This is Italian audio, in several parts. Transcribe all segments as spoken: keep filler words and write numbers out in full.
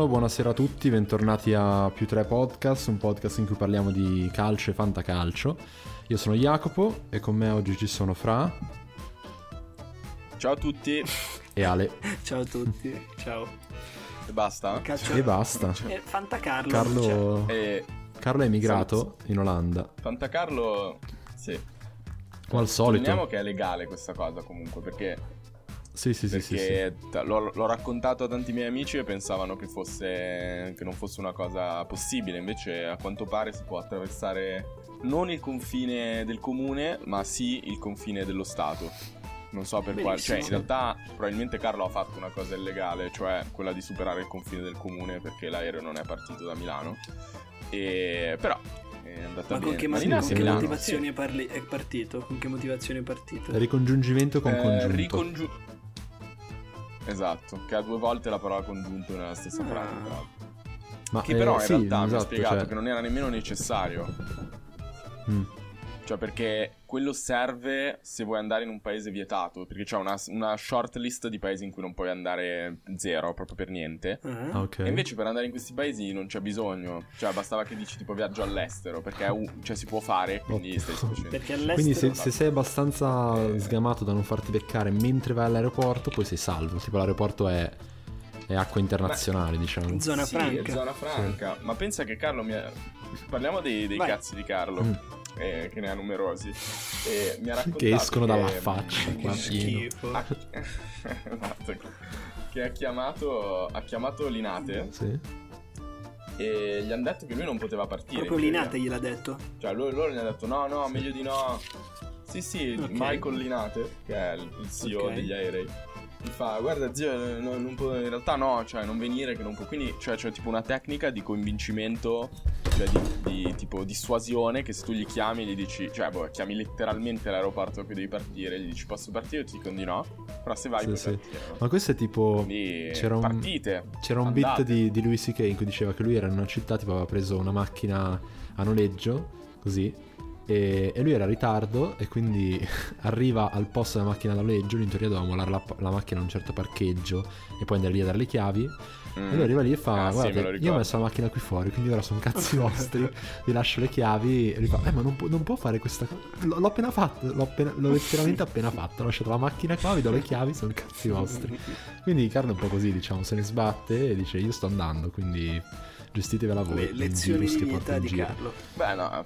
Milano, buonasera a tutti, bentornati a Più tre Podcast, un podcast in cui parliamo di calcio e fantacalcio. Io sono Jacopo e con me oggi ci sono Fra. Ciao a tutti. E Ale. Ciao a tutti, ciao. E basta? Caccio... E basta. E Fantacarlo. Carlo... E... Carlo è emigrato sì, in Olanda. Fantacarlo, sì. Come al solito. Speriamo che è legale questa cosa comunque, perché... Sì, sì, perché sì, sì, sì. L'ho, l'ho raccontato a tanti miei amici e pensavano che fosse che non fosse una cosa possibile, invece a quanto pare si può attraversare non il confine del comune, ma sì il confine dello Stato. Non so per quale, cioè in realtà probabilmente Carlo ha fatto una cosa illegale, cioè quella di superare il confine del comune perché l'aereo non è partito da Milano. E però è andata ma bene. Ma con che, ma sì, con che motivazioni sì. parli- è partito? Con che motivazione è partito? Ricongiungimento con eh, congiunto. Ricongiu- Esatto, che ha due volte la parola congiunto nella stessa frase. Ah. Ma che eh, però in sì, realtà esatto, mi ha spiegato cioè... che non era nemmeno necessario. Mm. Cioè perché quello serve se vuoi andare in un paese vietato, perché c'è una, una short list di paesi in cui non puoi andare zero, proprio per niente. Mm. Okay. E invece per andare in questi paesi non c'è bisogno. Cioè bastava che dici tipo viaggio all'estero, perché uh, cioè, si può fare, quindi stai facendo. Quindi se, se sei abbastanza eh... sgamato da non farti beccare mentre vai all'aeroporto, poi sei salvo. Tipo l'aeroporto è... è acqua internazionale, beh, diciamo. Zona sì, franca. Zona franca. Sì. Ma pensa che Carlo mi ha... Parliamo dei, dei cazzi di Carlo, mm. eh, che ne ha numerosi. Eh, mi ha raccontato che escono che... dalla faccia. Che schifo. Ha... esatto. Che ha chiamato, ha chiamato Linate. Sì. E gli hanno detto che lui non poteva partire. Proprio Linate gliel'ha detto? Cioè lui, loro gli hanno detto no, no, sì. meglio di no. Sì, sì, okay. Michael Linate, che è il C E O okay. degli aerei. Mi fa guarda zio non, non può, in realtà no, cioè non venire che non può, quindi cioè c'è tipo una tecnica di convincimento, cioè di, di tipo dissuasione, che se tu gli chiami e gli dici, cioè boh, chiami letteralmente l'aeroporto a cui devi partire, gli dici posso partire, e ti dicono di no, però se vai sì, puoi sì. partire, no? Ma questo è tipo quindi, c'era un, partite, c'era un beat di, di Louis C K in cui diceva che lui era in una città, tipo aveva preso una macchina a noleggio così e lui era in ritardo e quindi arriva al posto della macchina da noleggio, lui in teoria doveva molare la, la macchina in un certo parcheggio e poi andare lì a dare le chiavi mm. e lui arriva lì e fa ah, guarda sì, io ho messo la macchina qui fuori quindi ora sono cazzi vostri, vi lascio le chiavi, e lui fa eh ma non, pu- non può fare questa cosa, L- l'ho appena fatto, l'ho, appena- l'ho letteralmente appena fatto, ho lasciato la macchina qua, vi do le chiavi, sono cazzi vostri. Quindi Carlo è un po' così, diciamo, se ne sbatte e dice io sto andando quindi gestitevela voi. Le- lezioni di vita di Carlo. Beh no,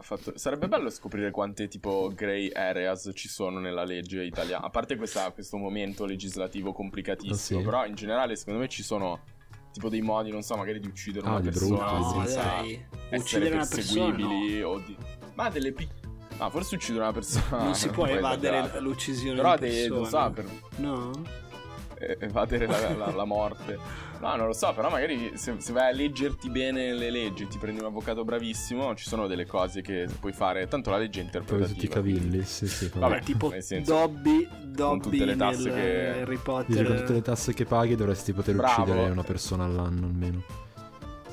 fatto... Sarebbe bello scoprire quante tipo grey areas ci sono nella legge italiana, a parte questa, questo momento legislativo complicatissimo, oh, sì. però in generale secondo me ci sono tipo dei modi, non so, magari di uccidere ah, una di persona brutto, senza dai. essere uccidere perseguibili una persona, no. o di... ma delle pic... ah, forse uccidere una persona non si può evadere l'uccisione però di persona, non so, per... no? evadere la, la, la morte, no non lo so, però magari se, se vai a leggerti bene le leggi, ti prendi un avvocato bravissimo, ci sono delle cose che puoi fare, tanto la legge è interpretativa, tutti i cavilli sì, sì, vabbè, tipo senso, Dobby Dobby nel che... Harry Potter, dice, con tutte le tasse che paghi dovresti poter Bravo. uccidere una persona all'anno almeno.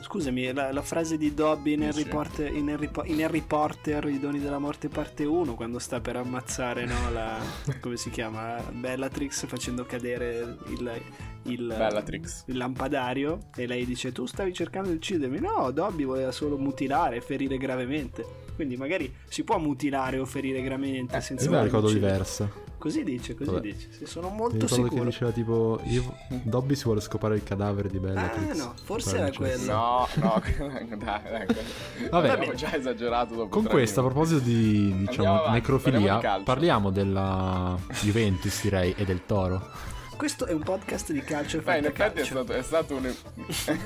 Scusami, la, la frase di Dobby in Harry, Potter, in, Harry po- in Harry Potter I doni della morte parte uno, quando sta per ammazzare, no, la come si chiama? Bellatrix, facendo cadere il, il, il lampadario, e lei dice tu stavi cercando di uccidermi. No, Dobby voleva solo mutilare e ferire gravemente. Quindi magari si può mutilare o ferire gravemente eh, senza una cosa diversa. Così dice, così Vabbè. dice. Se sono molto sicuro. Quello che diceva tipo io... Dobby si vuole scopare il cadavere di Bellatrix. Ah no, forse era quello. No, no, dai, dai. Vabbè, abbiamo già esagerato dopo. Con questo, a proposito di, diciamo, necrofilia, parliamo, di parliamo della Juventus, direi, e del Toro. Questo è un podcast di calcio e fantacalcio. In effetti è stato, è stato un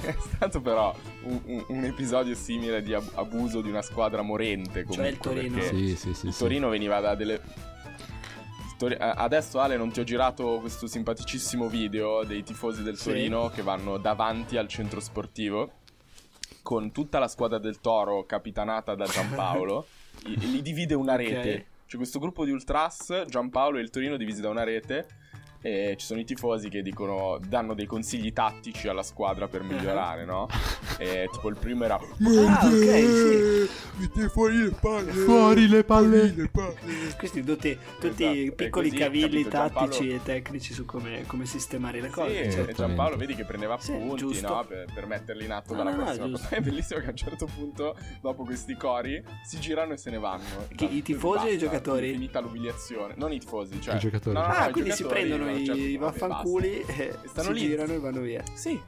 è stato però un, un, un episodio simile di abuso di una squadra morente comunque. Cioè il Torino. Sì, sì, sì, il Torino sì. veniva da delle Adesso Ale non ti ho girato questo simpaticissimo video dei tifosi del Torino sì. che vanno davanti al centro sportivo con tutta la squadra del Toro capitanata da Giampaolo e li divide una rete, okay. C'è questo gruppo di ultras, Giampaolo e il Torino divisi da una rete e ci sono i tifosi che dicono, danno dei consigli tattici alla squadra per migliorare, no? E tipo il primo era ah, okay, sì. metti fuori le palle, fuori le palle, le palle. Questi tutti, tutti esatto, piccoli così, cavilli capito, tattici Giampaolo... e tecnici su come, come sistemare le cose. Sì, Giampaolo vedi che prendeva appunti, sì, no? per, per metterli in atto no, dalla no, prossima no, è bellissimo che a un certo punto dopo questi cori si girano e se ne vanno che, i tifosi basta, e i giocatori? Finita l'umiliazione, non i tifosi, cioè i giocatori. No, no, ah no, quindi si prendono i, certo i vaffanculi e stanno si lì, girano e vanno via. Sì.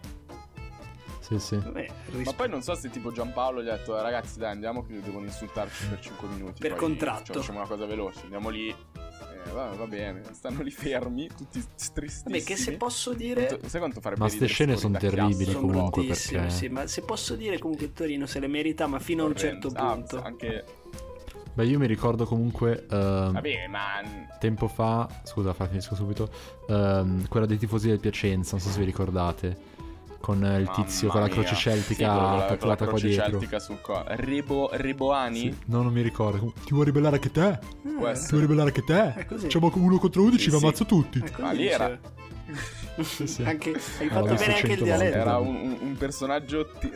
Sì, sì. Vabbè, ris- ma poi non so se tipo Giampaolo gli ha detto ragazzi dai andiamo che devono insultarci per cinque minuti per poi, contratto cioè, facciamo una cosa veloce, andiamo lì eh, va, va bene, stanno lì fermi tutti tristissimi. Vabbè, che se posso dire quanto, quanto ma queste scene sono terribili sono comunque perché sì, ma se posso dire comunque Torino se le merita ma fino Torrent. a un certo punto ah, anche beh io mi ricordo comunque uh, vabbè, man. tempo fa scusa fa, finisco subito uh, quella dei tifosi del Piacenza, non so se vi ricordate, con il tizio Mamma con la croce mia. celtica sì, tatuata qua dietro celtica sul co- Rebo, Reboani? Sì. No, non mi ricordo. Ti vuoi ribellare anche te? Eh, ti vuoi ribellare anche te? Facciamo uno contro undici, sì, vi ammazzo tutti. Ma lì era sì, sì. Anche... hai fatto allora, bene anche il dialetto. Era un, un personaggio ti...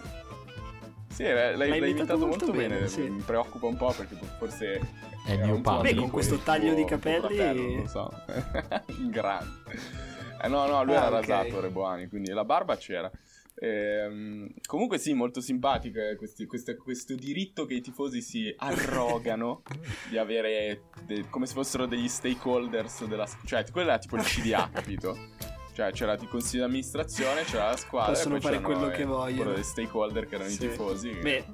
sì, l'hai, l'hai, l'hai imitato molto bene, bene. Sì. Mi preoccupa un po' perché forse è mio padre. Beh, con questo taglio di capelli non lo so. Grande. Eh no, no, lui ah, era okay. rasato Reboani, quindi la barba c'era. Ehm, comunque sì, molto simpatico questi, questo, questo diritto che i tifosi si arrogano di avere de, come se fossero degli stakeholders della, cioè quello era tipo il C D A, capito? Cioè c'era il consiglio di amministrazione, c'era la squadra, possono fare quello eh, che vogliono, quello dei stakeholder che erano sì. i tifosi. Beh.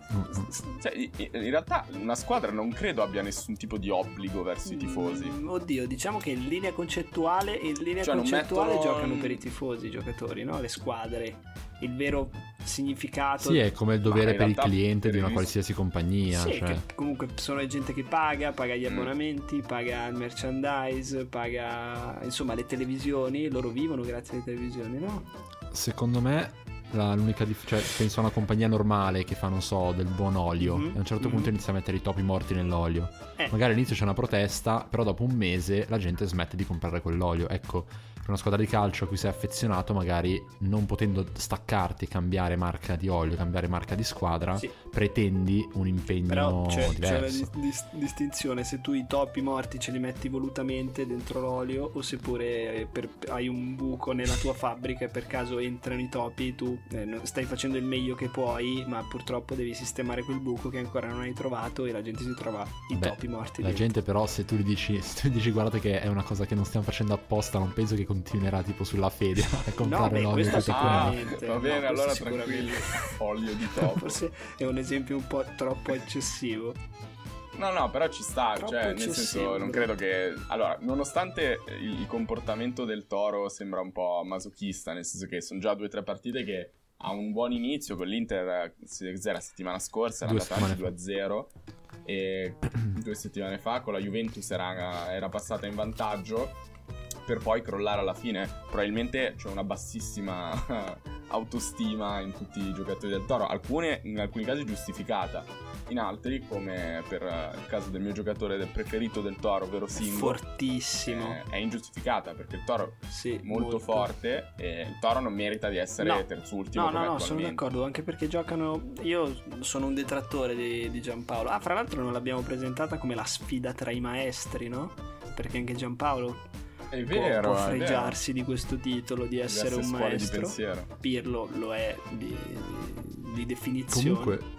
Cioè, in realtà una squadra non credo abbia nessun tipo di obbligo verso mm, i tifosi. Oddio, diciamo che in linea concettuale in linea cioè, concettuale mettono... giocano per i tifosi i giocatori, no? Le squadre, il vero significato. Sì, è come il dovere per il cliente per di una qualsiasi compagnia. Sì, cioè. Che comunque sono gente che paga, paga gli abbonamenti, mm. paga il merchandise, paga insomma le televisioni, loro vivono grazie alle televisioni, no? Secondo me la, l'unica dif- cioè penso a una compagnia normale che fa non so del buon olio mm-hmm. e a un certo mm-hmm. punto inizia a mettere i topi morti nell'olio eh. magari all'inizio c'è una protesta però dopo un mese la gente smette di comprare quell'olio. Ecco, per una squadra di calcio a cui sei affezionato magari non potendo staccarti, cambiare marca di olio, cambiare marca di squadra sì. pretendi un impegno però c'è, diverso. C'è la dis- distinzione se tu i topi morti ce li metti volutamente dentro l'olio o se pure per, hai un buco nella tua fabbrica e per caso entrano i topi, tu stai facendo il meglio che puoi ma purtroppo devi sistemare quel buco che ancora non hai trovato e la gente si trova i Beh, topi morti la dentro. Gente però se tu gli dici se tu gli dici guardate che è una cosa che non stiamo facendo apposta, non penso che continuerà tipo sulla fede a comprare no, l'olio beh, questo ah, va bene no, allora tranquilli olio di topo forse è un esempio un po' troppo eccessivo. No, no, però ci sta, troppo cioè, nel senso, non credo che... Allora, nonostante il comportamento del Toro sembra un po' masochista, nel senso che sono già due o tre partite che ha un buon inizio, con l'Inter la settimana scorsa era andata anche due a zero, e due settimane fa con la Juventus era, era passata in vantaggio, per poi crollare alla fine. Probabilmente c'è una bassissima autostima in tutti i giocatori del Toro, alcune in alcuni casi giustificata, in altri come per il caso del mio giocatore del preferito del Toro, ovvero Singo, fortissimo è, è ingiustificata perché il Toro è sì, molto, molto forte e il Toro non merita di essere no. terzultimo no no no sono d'accordo, anche perché giocano, io sono un detrattore di, di Giampaolo. Ah, fra l'altro non l'abbiamo presentata come la sfida tra i maestri, no? Perché anche Giampaolo È vero, può, può fregiarsi è vero. di questo titolo, di essere un maestro di Pirlo lo è di, di definizione. Comunque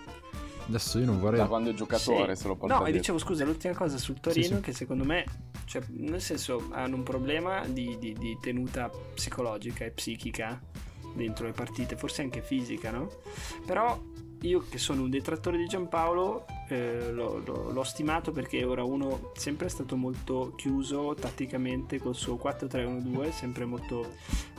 adesso io non vorrei da quando è giocatore sì. se lo porta no e dicevo scusa l'ultima cosa sul Torino sì, sì. che secondo me cioè nel senso hanno un problema di, di, di tenuta psicologica e psichica dentro le partite, forse anche fisica, no? Però io che sono un detrattore di Giampaolo eh, l'ho, l'ho, l'ho stimato perché ora uno sempre è stato molto chiuso tatticamente col suo quattro tre uno due, sempre molto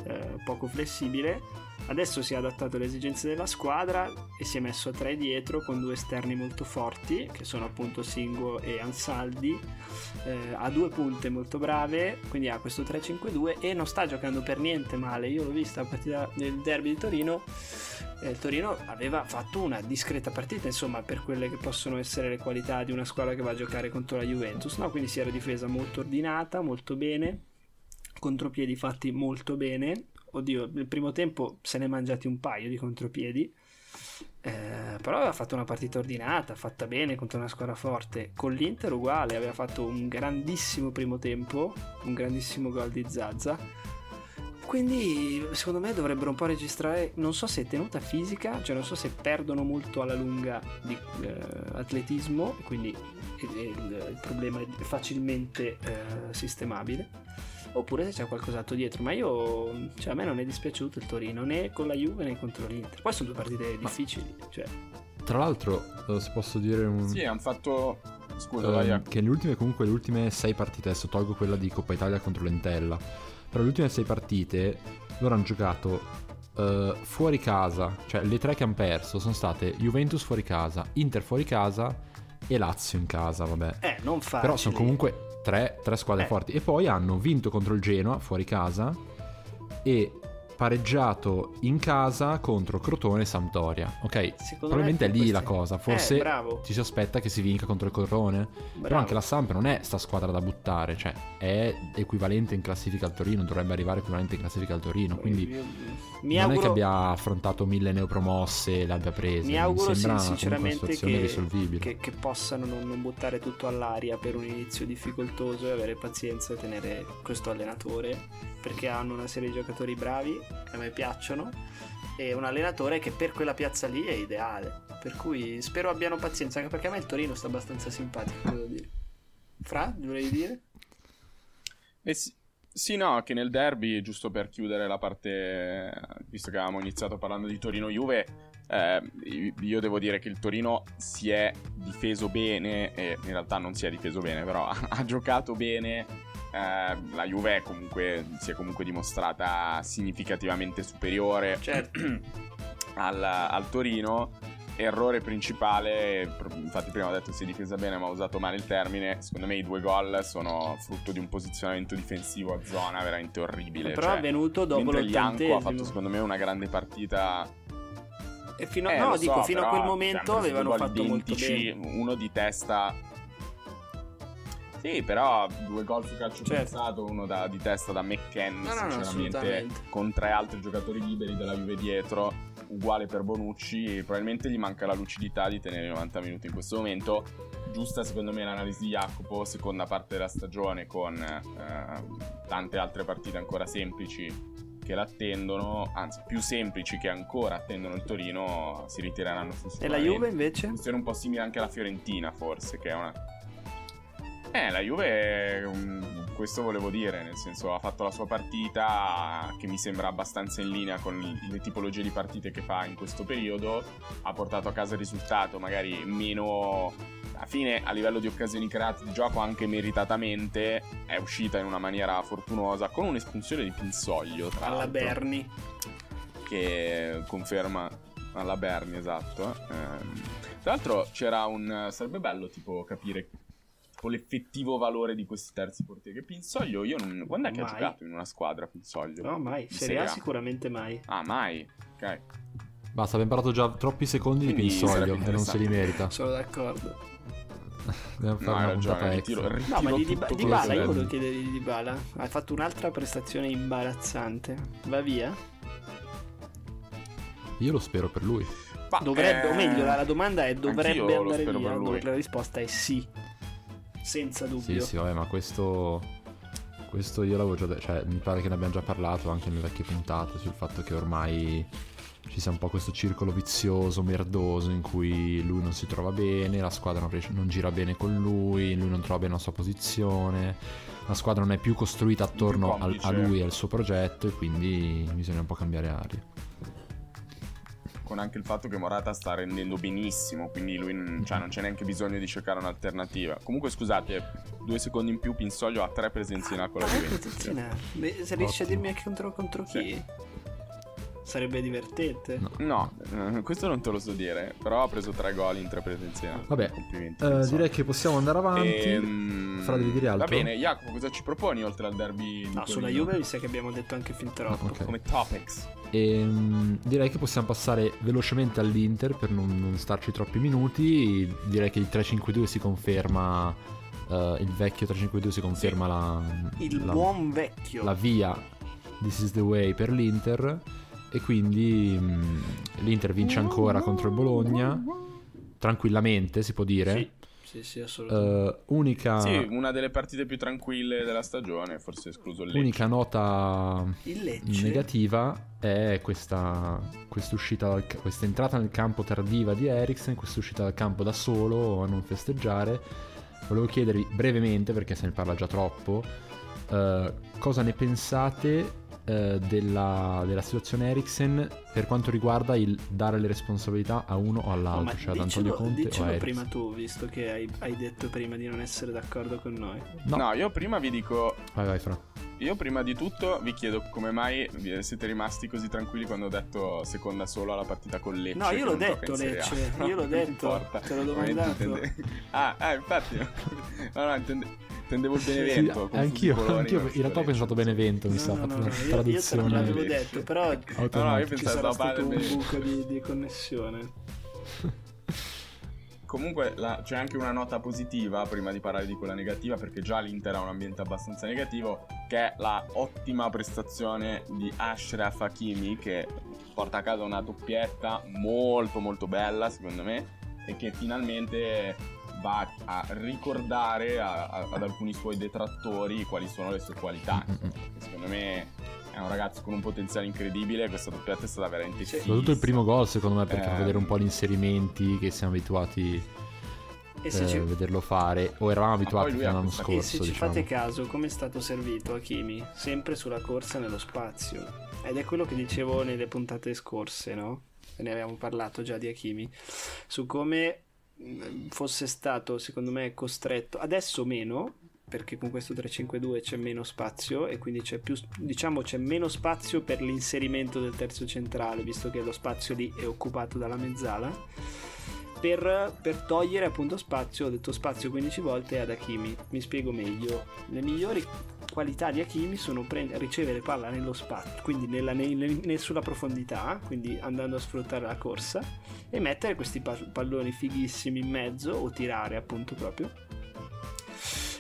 eh, poco flessibile. Adesso si è adattato alle esigenze della squadra e si è messo a tre dietro con due esterni molto forti che sono appunto Singo e Ansaldi, eh, ha due punte molto brave, quindi ha questo tre cinque due e non sta giocando per niente male. Io l'ho vista la partita del derby di Torino, eh, il Torino aveva fatto una discreta partita insomma per quelle che possono essere le qualità di una squadra che va a giocare contro la Juventus, no? Quindi si era difesa molto ordinata, molto bene, contropiedi fatti molto bene. Oddio, nel primo tempo se ne è mangiati un paio di contropiedi, eh, però aveva fatto una partita ordinata, fatta bene contro una squadra forte. Con l'Inter uguale, aveva fatto un grandissimo primo tempo, un grandissimo gol di Zaza. Quindi secondo me dovrebbero un po' registrare, non so se tenuta fisica, cioè non so se perdono molto alla lunga di eh, atletismo, quindi il, il, il problema è facilmente eh, sistemabile, oppure se c'è qualcos'altro dietro. Ma io, cioè, a me non è dispiaciuto il Torino, né con la Juve né contro l'Inter. Poi sono due partite difficili, cioè. Tra l'altro, se posso dire un... Sì, hanno fatto... Scusa, uh, vai. Che le ultime, comunque le ultime sei partite, adesso tolgo quella di Coppa Italia contro l'Entella, però le ultime sei partite loro hanno giocato uh, fuori casa, cioè le tre che hanno perso sono state Juventus fuori casa, Inter fuori casa e Lazio in casa, vabbè. Eh, non facile. Però sono comunque... Tre, tre squadre eh. forti. E poi hanno vinto contro il Genoa fuori casa e pareggiato in casa contro Crotone e Sampdoria. Ok, secondo probabilmente è lì questione. La cosa forse eh, ci si aspetta che si vinca contro il Crotone, bravo. Però anche la Samp non è sta squadra da buttare, cioè è equivalente in classifica al Torino, dovrebbe arrivare equivalente in classifica al Torino, quindi mi non auguro... è che abbia affrontato mille neopromosse e l'abbia presa. Mi auguro mi sembra, sì, sinceramente una situazione che, risolvibile. Che, che possano non, non buttare tutto all'aria per un inizio difficoltoso e avere pazienza e tenere questo allenatore, perché hanno una serie di giocatori bravi che a me piacciono e un allenatore che per quella piazza lì è ideale, per cui spero abbiano pazienza, anche perché a me il Torino sta abbastanza simpatico, devo dire. Fra, dovrei dire? Eh sì, sì, no, che nel derby, giusto per chiudere la parte, visto che avevamo iniziato parlando di Torino-Juve, eh, io devo dire che il Torino si è difeso bene, e in realtà non si è difeso bene, però ha giocato bene. Uh, la Juve comunque si è comunque dimostrata significativamente superiore, certo. al, al Torino. Errore principale, infatti prima ho detto si è difesa bene ma ho usato male il termine, secondo me i due gol sono frutto di un posizionamento difensivo a zona veramente orribile, però cioè, è avvenuto dopo l'ottantesimo. Janko ha fatto secondo me una grande partita e fino a, eh, no, dico, so, fino però, a quel momento avevano fatto identici, molto bene, uno di testa. Sì, però due gol su calcio piazzato, certo. uno da, di testa da McKennie, no, sinceramente, no, con tre altri giocatori liberi della Juve dietro, uguale per Bonucci. Probabilmente gli manca la lucidità di tenere novanta minuti in questo momento. Giusta secondo me l'analisi di Jacopo, seconda parte della stagione con eh, tante altre partite ancora semplici che l'attendono, anzi più semplici che ancora attendono il Torino, si ritireranno su. E la Juve invece? Questione un po' simile anche alla Fiorentina forse, che è una... Eh, la Juve, questo volevo dire, nel senso ha fatto la sua partita che mi sembra abbastanza in linea con le tipologie di partite che fa in questo periodo, ha portato a casa il risultato, magari meno, alla fine a livello di occasioni create di gioco anche meritatamente, è uscita in una maniera fortunosa con un'espulsione di Pinsoglio, tra l'altro. Alla Berni. Che conferma alla Berni, esatto. Eh, tra l'altro c'era un... sarebbe bello tipo capire... l'effettivo valore di questi terzi portieri, che Pinsoglio io non... quando è che mai. Ha giocato in una squadra Pinsoglio? No, mai, Serie A sicuramente mai. Ah, mai, ok. Basta, abbiamo parlato già troppi secondi. Quindi di Pinsoglio e non se li merita. Sono d'accordo. No, hai ragione, ritiro, ritiro no, ma di, tutto di, di Bala, io volevo chiedere di Dybala, hai fatto un'altra prestazione imbarazzante, va via? Io lo spero per lui. Ma, dovrebbe, eh... o meglio, la, la domanda è dovrebbe andare via, dove la risposta è sì. Senza dubbio. Sì, sì, vabbè, ma questo questo io l'avevo già detto, cioè mi pare che ne abbiamo già parlato anche nelle vecchie puntate sul fatto che ormai ci sia un po' questo circolo vizioso, merdoso, in cui lui non si trova bene, la squadra non, riesce, non gira bene con lui, lui non trova bene la sua posizione, la squadra non è più costruita attorno più a, a lui e al suo progetto, e quindi bisogna un po' cambiare aria. Con anche il fatto che Morata sta rendendo benissimo, quindi lui, cioè, non c'è neanche bisogno di cercare un'alternativa. Comunque scusate, due secondi in più, Pinsoglio ha tre presenze in A con la Juventus. Se riesci a dirmi anche contro, contro chi? Sì. Sarebbe divertente. No. no, questo non te lo so dire, però ha preso tre gol in tre presenze in A. Vabbè, complimenti, eh, direi che possiamo andare avanti. Ehm... Fra, devi dire altro. Va bene, Jacopo, cosa ci proponi oltre al derby? No, sulla Juve mi sa che abbiamo detto anche fin troppo, no, okay. Come topics. E direi che possiamo passare velocemente all'Inter per non, non starci troppi minuti. Direi che il tre cinque due si conferma uh, il vecchio tre cinque due si conferma la, il la, buon vecchio, la via, this is the way per l'Inter, e quindi mh, l'Inter vince ancora contro il Bologna tranquillamente, si può dire. Sì. Sì, sì, assolutamente. Uh, unica... Sì, una delle partite più tranquille della stagione, forse escluso il Lecce. L'unica nota negativa è questa quest'uscita, questa entrata nel campo tardiva di Eriksen, questa uscita dal campo da solo a non festeggiare. Volevo chiedervi brevemente, perché se ne parla già troppo, uh, cosa ne pensate uh, della, della situazione Eriksen per quanto riguarda il dare le responsabilità a uno o all'altro, no, cioè ad Antonio Conte o a prima tu, visto che hai, hai detto prima di non essere d'accordo con noi. No, no, io prima vi dico... Vai, vai, Fra. Io prima di tutto vi chiedo come mai siete rimasti così tranquilli quando ho detto seconda solo alla partita con Lecce. No, io l'ho detto Lecce, io l'ho detto, te l'ho domandato. Ah, ah, infatti, no, no, intende... intendevo il Benevento. Sì, anch'io, Coloni, anch'io in realtà ho pensato Benevento, mi no, sa, no, no, traduzione. Io, io te l'avevo detto, però no, no, io pensavo stato un buco di, di connessione. Comunque la, c'è anche una nota positiva prima di parlare di quella negativa, perché già l'Inter ha un ambiente abbastanza negativo, che è la ottima prestazione di Ashraf Hakimi, che porta a casa una doppietta molto molto bella secondo me, e che finalmente va a ricordare a, a, ad alcuni suoi detrattori quali sono le sue qualità. Secondo me è un ragazzo con un potenziale incredibile, questa doppietta è stata veramente sì. Soprattutto il primo gol secondo me, per eh... far vedere un po' gli inserimenti che siamo abituati a eh, ci... vederlo fare, o eravamo abituati fino all'anno scorso. E se ci diciamo. fate caso come è stato servito Hakimi, sempre sulla corsa nello spazio, ed è quello che dicevo nelle puntate scorse, no? Ne abbiamo parlato già di Hakimi, su come fosse stato secondo me costretto, adesso meno perché con questo tre cinque due c'è meno spazio e quindi c'è più, diciamo c'è meno spazio per l'inserimento del terzo centrale, visto che lo spazio lì è occupato dalla mezzala, per, per togliere appunto spazio, ho detto spazio quindici volte ad Hakimi. Mi spiego meglio, le migliori qualità di Hakimi sono prendere, ricevere palla nello spazio, quindi nella, nel, nel, sulla profondità, quindi andando a sfruttare la corsa e mettere questi palloni fighissimi in mezzo o tirare appunto proprio,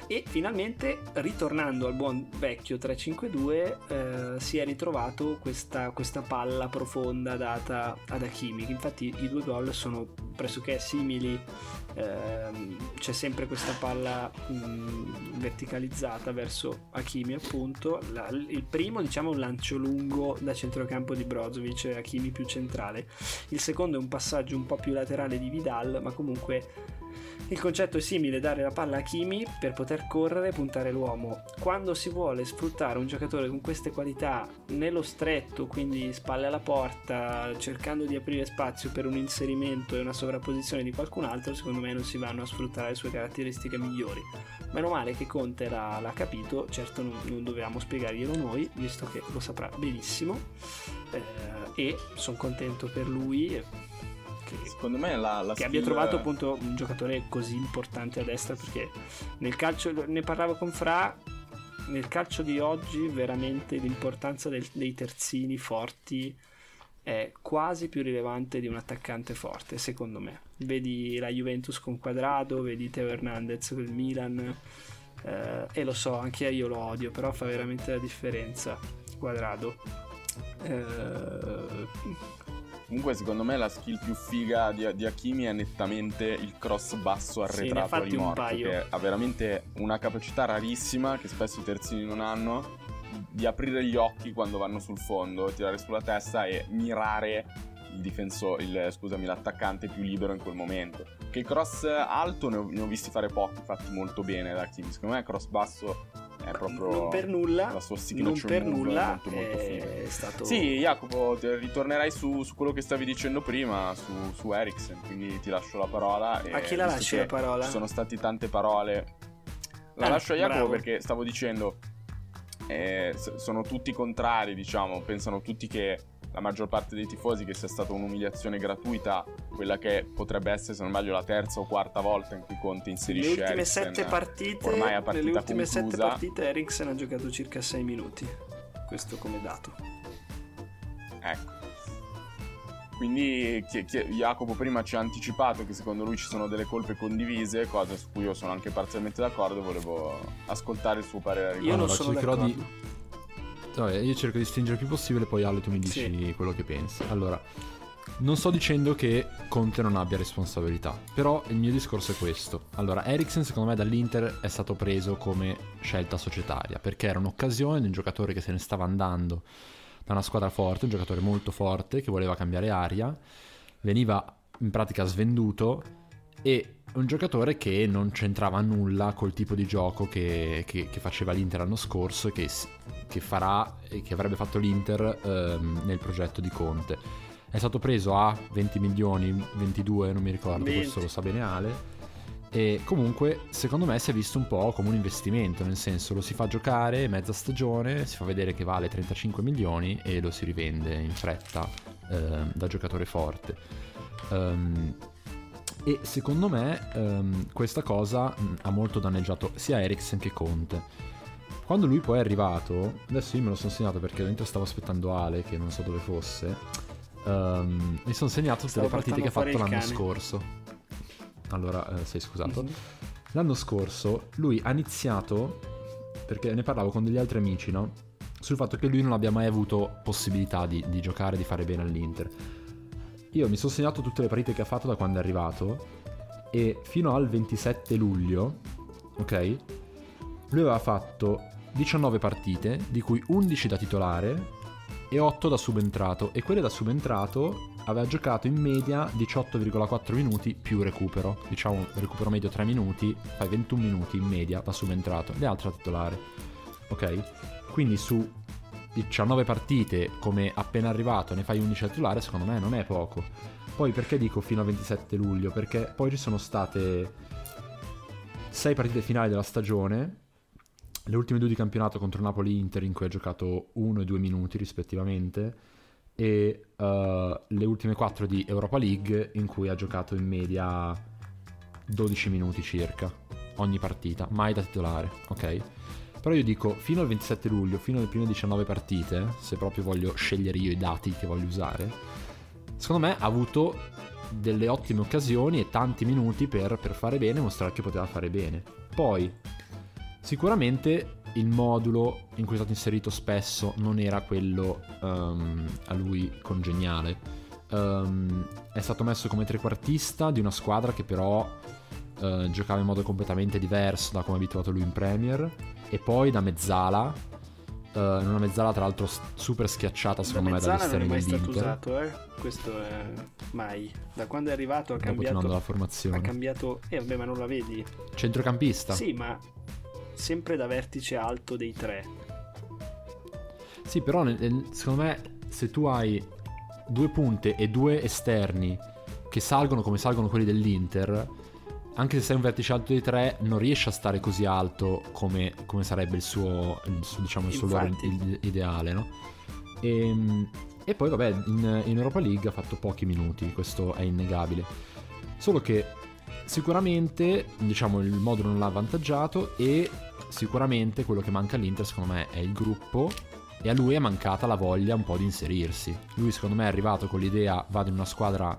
e finalmente ritornando al buon vecchio tre cinque due eh, si è ritrovato questa, questa palla profonda data ad Hakimi, infatti i due gol sono pressoché simili, eh, c'è sempre questa palla mh, verticalizzata verso Hakimi appunto, la, il primo diciamo un lancio lungo da centrocampo di Brozovic e Hakimi più centrale, il secondo è un passaggio un po' più laterale di Vidal, ma comunque il concetto è simile, dare la palla a Hakimi per poter correre e puntare l'uomo. Quando si vuole sfruttare un giocatore con queste qualità nello stretto, quindi spalle alla porta, cercando di aprire spazio per un inserimento e una sovrapposizione di qualcun altro, secondo me non si vanno a sfruttare le sue caratteristiche migliori. Meno male che Conte l'ha, l'ha capito, certo non, non dovevamo spiegarglielo noi, visto che lo saprà benissimo, eh, e sono contento per lui. E... secondo me la, la che skill... abbia trovato appunto un giocatore così importante a destra, perché nel calcio, ne parlavo con Fra, nel calcio di oggi veramente l'importanza del, dei terzini forti è quasi più rilevante di un attaccante forte secondo me. Vedi la Juventus con Quadrado, vedi Teo Hernandez con il Milan, eh, e lo so anche io lo odio, però fa veramente la differenza Quadrado. eh... Comunque secondo me la skill più figa di, di Hakimi è nettamente il cross basso arretrato a rimorchio, che ha veramente una capacità rarissima che spesso i terzini non hanno, di aprire gli occhi quando vanno sul fondo, tirare sulla testa e mirare il difensore, il, scusami, l'attaccante più libero in quel momento. Che il cross alto ne ho, ne ho visti fare pochi fatti molto bene da Hakimi, secondo me il cross basso è proprio non per nulla, la sua non per nulla molto, molto è stato... Sì, Jacopo, ritornerai su, su quello che stavi dicendo prima su, su Eriksen, quindi ti lascio la parola. E a chi la lasci la parola? Ci sono state tante parole, la ah, lascio a Jacopo, bravo. Perché stavo dicendo eh, sono tutti contrari, diciamo, pensano tutti che la maggior parte dei tifosi che sia stata un'umiliazione gratuita, quella che potrebbe essere se non sbaglio la terza o quarta volta in cui Conte inserisce le ultime sette partite, ormai a partita nelle ultime conclusa. sette partite Eriksen ha giocato circa sei minuti, questo come dato, ecco. Quindi che, che Jacopo prima ci ha anticipato che secondo lui ci sono delle colpe condivise, cosa su cui io sono anche parzialmente d'accordo, volevo ascoltare il suo parere a riguardo. Io non allora, sono d'accordo. Di... No, io cerco di stringere il più possibile, poi Ale tu mi dici sì. quello che pensi. Allora, non sto dicendo che Conte non abbia responsabilità, però il mio discorso è questo. Allora, Eriksen secondo me dall'Inter è stato preso come scelta societaria, perché era un'occasione di un giocatore che se ne stava andando da una squadra forte, un giocatore molto forte che voleva cambiare aria, veniva in pratica svenduto, e un giocatore che non c'entrava nulla col tipo di gioco che, che, che faceva l'Inter l'anno scorso e che, che farà e che avrebbe fatto l'Inter ehm, nel progetto di Conte. È stato preso a venti milioni, ventidue, non mi ricordo, venti. Questo lo sa bene Ale. E comunque secondo me si è visto un po' come un investimento, nel senso lo si fa giocare mezza stagione, si fa vedere che vale trentacinque milioni e lo si rivende in fretta eh, da giocatore forte. Um, e secondo me um, questa cosa mh, ha molto danneggiato sia Eriksen che Conte. Quando lui poi è arrivato, adesso io me lo sono segnato perché dentro stavo aspettando Ale che non so dove fosse, um, mi sono segnato tutte le partite che ha fatto l'anno scorso. Allora eh, sei scusato. Mm-hmm. L'anno scorso lui ha iniziato, perché ne parlavo con degli altri amici, no? Sul fatto che lui non abbia mai avuto possibilità di, di giocare, di fare bene all'Inter. Io mi sono segnato tutte le partite che ha fatto da quando è arrivato, e fino al ventisette luglio, ok? Lui aveva fatto diciannove partite, di cui undici da titolare e otto da subentrato, e quelle da subentrato aveva giocato in media diciotto virgola quattro minuti più recupero, diciamo recupero medio tre minuti, fai ventuno minuti in media da subentrato, le altre da titolare, ok? Quindi su diciannove partite come appena arrivato ne fai undici da titolare, secondo me non è poco. Poi perché dico fino a ventisette luglio? Perché poi ci sono state sei partite finali della stagione, le ultime due di campionato contro Napoli e Inter in cui ha giocato uno e due minuti rispettivamente, e uh, le ultime quattro di Europa League in cui ha giocato in media dodici minuti circa ogni partita, mai da titolare, ok? Però io dico fino al ventisette luglio, fino alle prime diciannove partite, se proprio voglio scegliere io i dati che voglio usare, secondo me ha avuto delle ottime occasioni e tanti minuti per, per fare bene, mostrare che poteva fare bene. Poi sicuramente il modulo in cui è stato inserito spesso non era quello um, a lui congeniale. Um, è stato messo come trequartista di una squadra che però uh, giocava in modo completamente diverso da come è abituato lui in Premier, e poi da mezzala, uh, in una mezzala tra l'altro super schiacciata secondo da me dall'esterno dell'Inter. Non è mai stato usato, eh? Questo è... mai. Da quando è arrivato ha Sto cambiato la formazione. Ha cambiato, eh vabbè, ma non la vedi. Centrocampista. Sì, ma sempre da vertice alto dei tre. Sì, però nel, secondo me se tu hai due punte e due esterni che salgono come salgono quelli dell'Inter, anche se sei un vertice alto dei tre non riesci a stare così alto come, come sarebbe il suo, il suo, diciamo il suo loro ideale, no? E, e poi vabbè, in, in Europa League ha fatto pochi minuti, questo è innegabile, solo che sicuramente diciamo il modulo non l'ha avvantaggiato, e sicuramente quello che manca all'Inter secondo me è il gruppo, e a lui è mancata la voglia un po' di inserirsi. Lui secondo me è arrivato con l'idea: vado in una squadra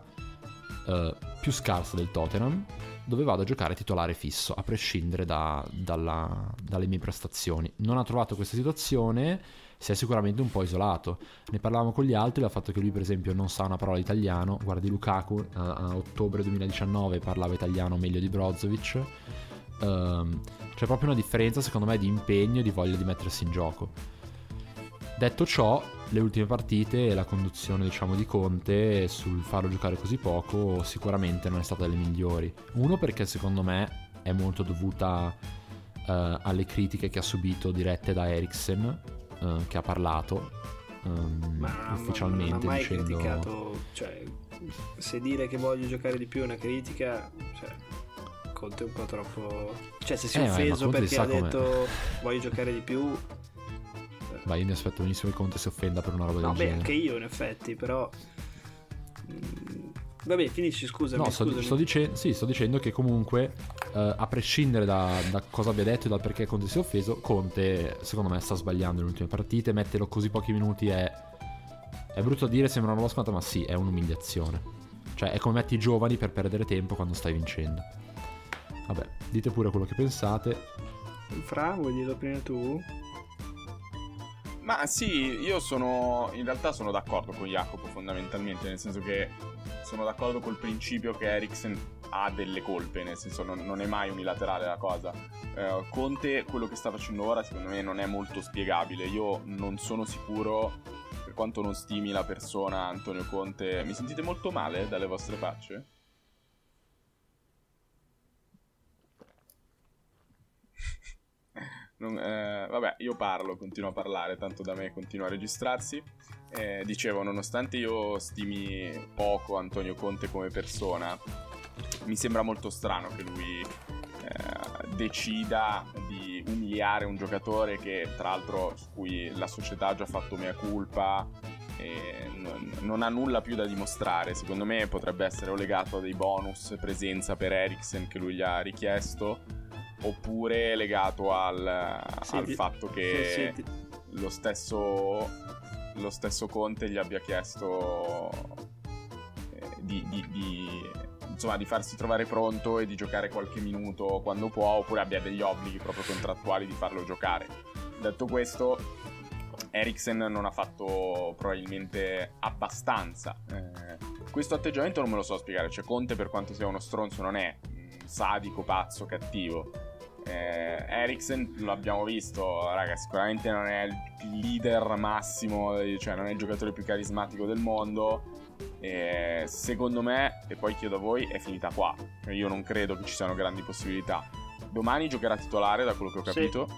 eh, più scarsa del Tottenham, dove vado a giocare titolare fisso a prescindere da, dalla, dalle mie prestazioni. Non ha trovato questa situazione, si è sicuramente un po' isolato. Ne parlavamo con gli altri del fatto che lui per esempio non sa una parola di italiano. Guardi Lukaku a, a ottobre duemiladiciannove parlava italiano meglio di Brozovic. Um, c'è proprio una differenza secondo me di impegno e di voglia di mettersi in gioco. Detto ciò, le ultime partite e la conduzione diciamo di Conte sul farlo giocare così poco sicuramente non è stata delle migliori. Uno, perché secondo me è molto dovuta uh, alle critiche che ha subito dirette da Eriksen, uh, che ha parlato um, ma, ufficialmente ma non ha mai dicendo criticato, cioè, se dire che voglio giocare di più è una critica, cioè, Conte è un po' troppo, cioè se si è eh, offeso perché ha detto com'è. Voglio giocare di più. Ma io mi aspetto benissimo che Conte si offenda per una roba no, del beh, genere. Vabbè, anche io in effetti, però vabbè, finisci, scusami. No, sto, scusami. Sto, dicendo, sì, sto dicendo che comunque eh, a prescindere da, da cosa abbia detto e dal perché Conte si è offeso, Conte secondo me sta sbagliando le ultime partite. Metterlo così pochi minuti è È brutto dire, sembra una roscata, ma sì, è un'umiliazione. Cioè è come metti i giovani per perdere tempo quando stai vincendo. Vabbè, dite pure quello che pensate. Fra, vuoi dirlo prima tu? Ma sì, io sono in realtà sono d'accordo con Jacopo fondamentalmente, nel senso che sono d'accordo col principio che Eriksen ha delle colpe, nel senso non, non è mai unilaterale la cosa. eh, Conte, quello che sta facendo ora secondo me non è molto spiegabile. Io non sono sicuro, per quanto non stimi la persona Antonio Conte. Mi sentite molto male dalle vostre facce? Non, eh, vabbè, io parlo, continuo a parlare, tanto da me continua a registrarsi. Eh, dicevo, nonostante io stimi poco Antonio Conte come persona, mi sembra molto strano che lui eh, decida di umiliare un giocatore che, tra l'altro, su cui la società ha già fatto mea culpa e non, non ha nulla più da dimostrare. Secondo me potrebbe essere o legato a dei bonus presenza per Eriksen che lui gli ha richiesto, oppure legato al, sì, al ti, fatto che sì, sì, ti... lo stesso lo stesso Conte gli abbia chiesto di, di, di insomma di farsi trovare pronto e di giocare qualche minuto quando può, oppure abbia degli obblighi proprio contrattuali di farlo giocare. Detto questo, Eriksen non ha fatto probabilmente abbastanza. Eh, questo atteggiamento non me lo so spiegare, cioè Conte, per quanto sia uno stronzo, non è sadico, pazzo, cattivo. Eh, Eriksen l'abbiamo visto, raga, sicuramente non è il leader massimo, cioè non è il giocatore più carismatico del mondo. Eh, secondo me, e poi chiedo a voi, è finita qua. Io non credo che ci siano grandi possibilità. Domani giocherà titolare, da quello che ho capito,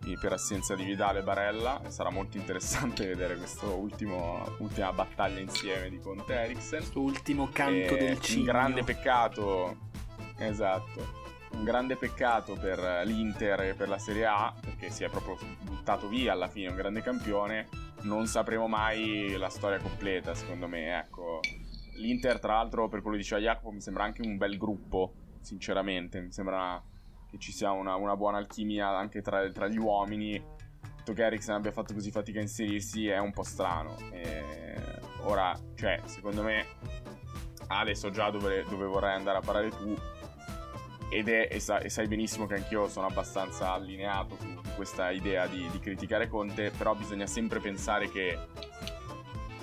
sì, per assenza di Vidal e Barella. Sarà molto interessante vedere questa ultima battaglia insieme di Conte Eriksen. Questo ultimo canto eh, del cigno. Un grande peccato. Esatto, un grande peccato per l'Inter e per la Serie A, perché si è proprio buttato via alla fine un grande campione. Non sapremo mai la storia completa, secondo me, ecco. L'Inter, tra l'altro, per quello che diceva Jacopo, mi sembra anche un bel gruppo, sinceramente. Mi sembra che ci sia una, una buona alchimia anche tra, tra gli uomini. Tutto che Eriksen abbia fatto così fatica a inserirsi è un po' strano. E ora, cioè, secondo me, adesso già dove, dove vorrei andare a parlare tu. Ed è, e, sa, e sai benissimo che anch'io sono abbastanza allineato su questa idea di, di criticare Conte, però bisogna sempre pensare che,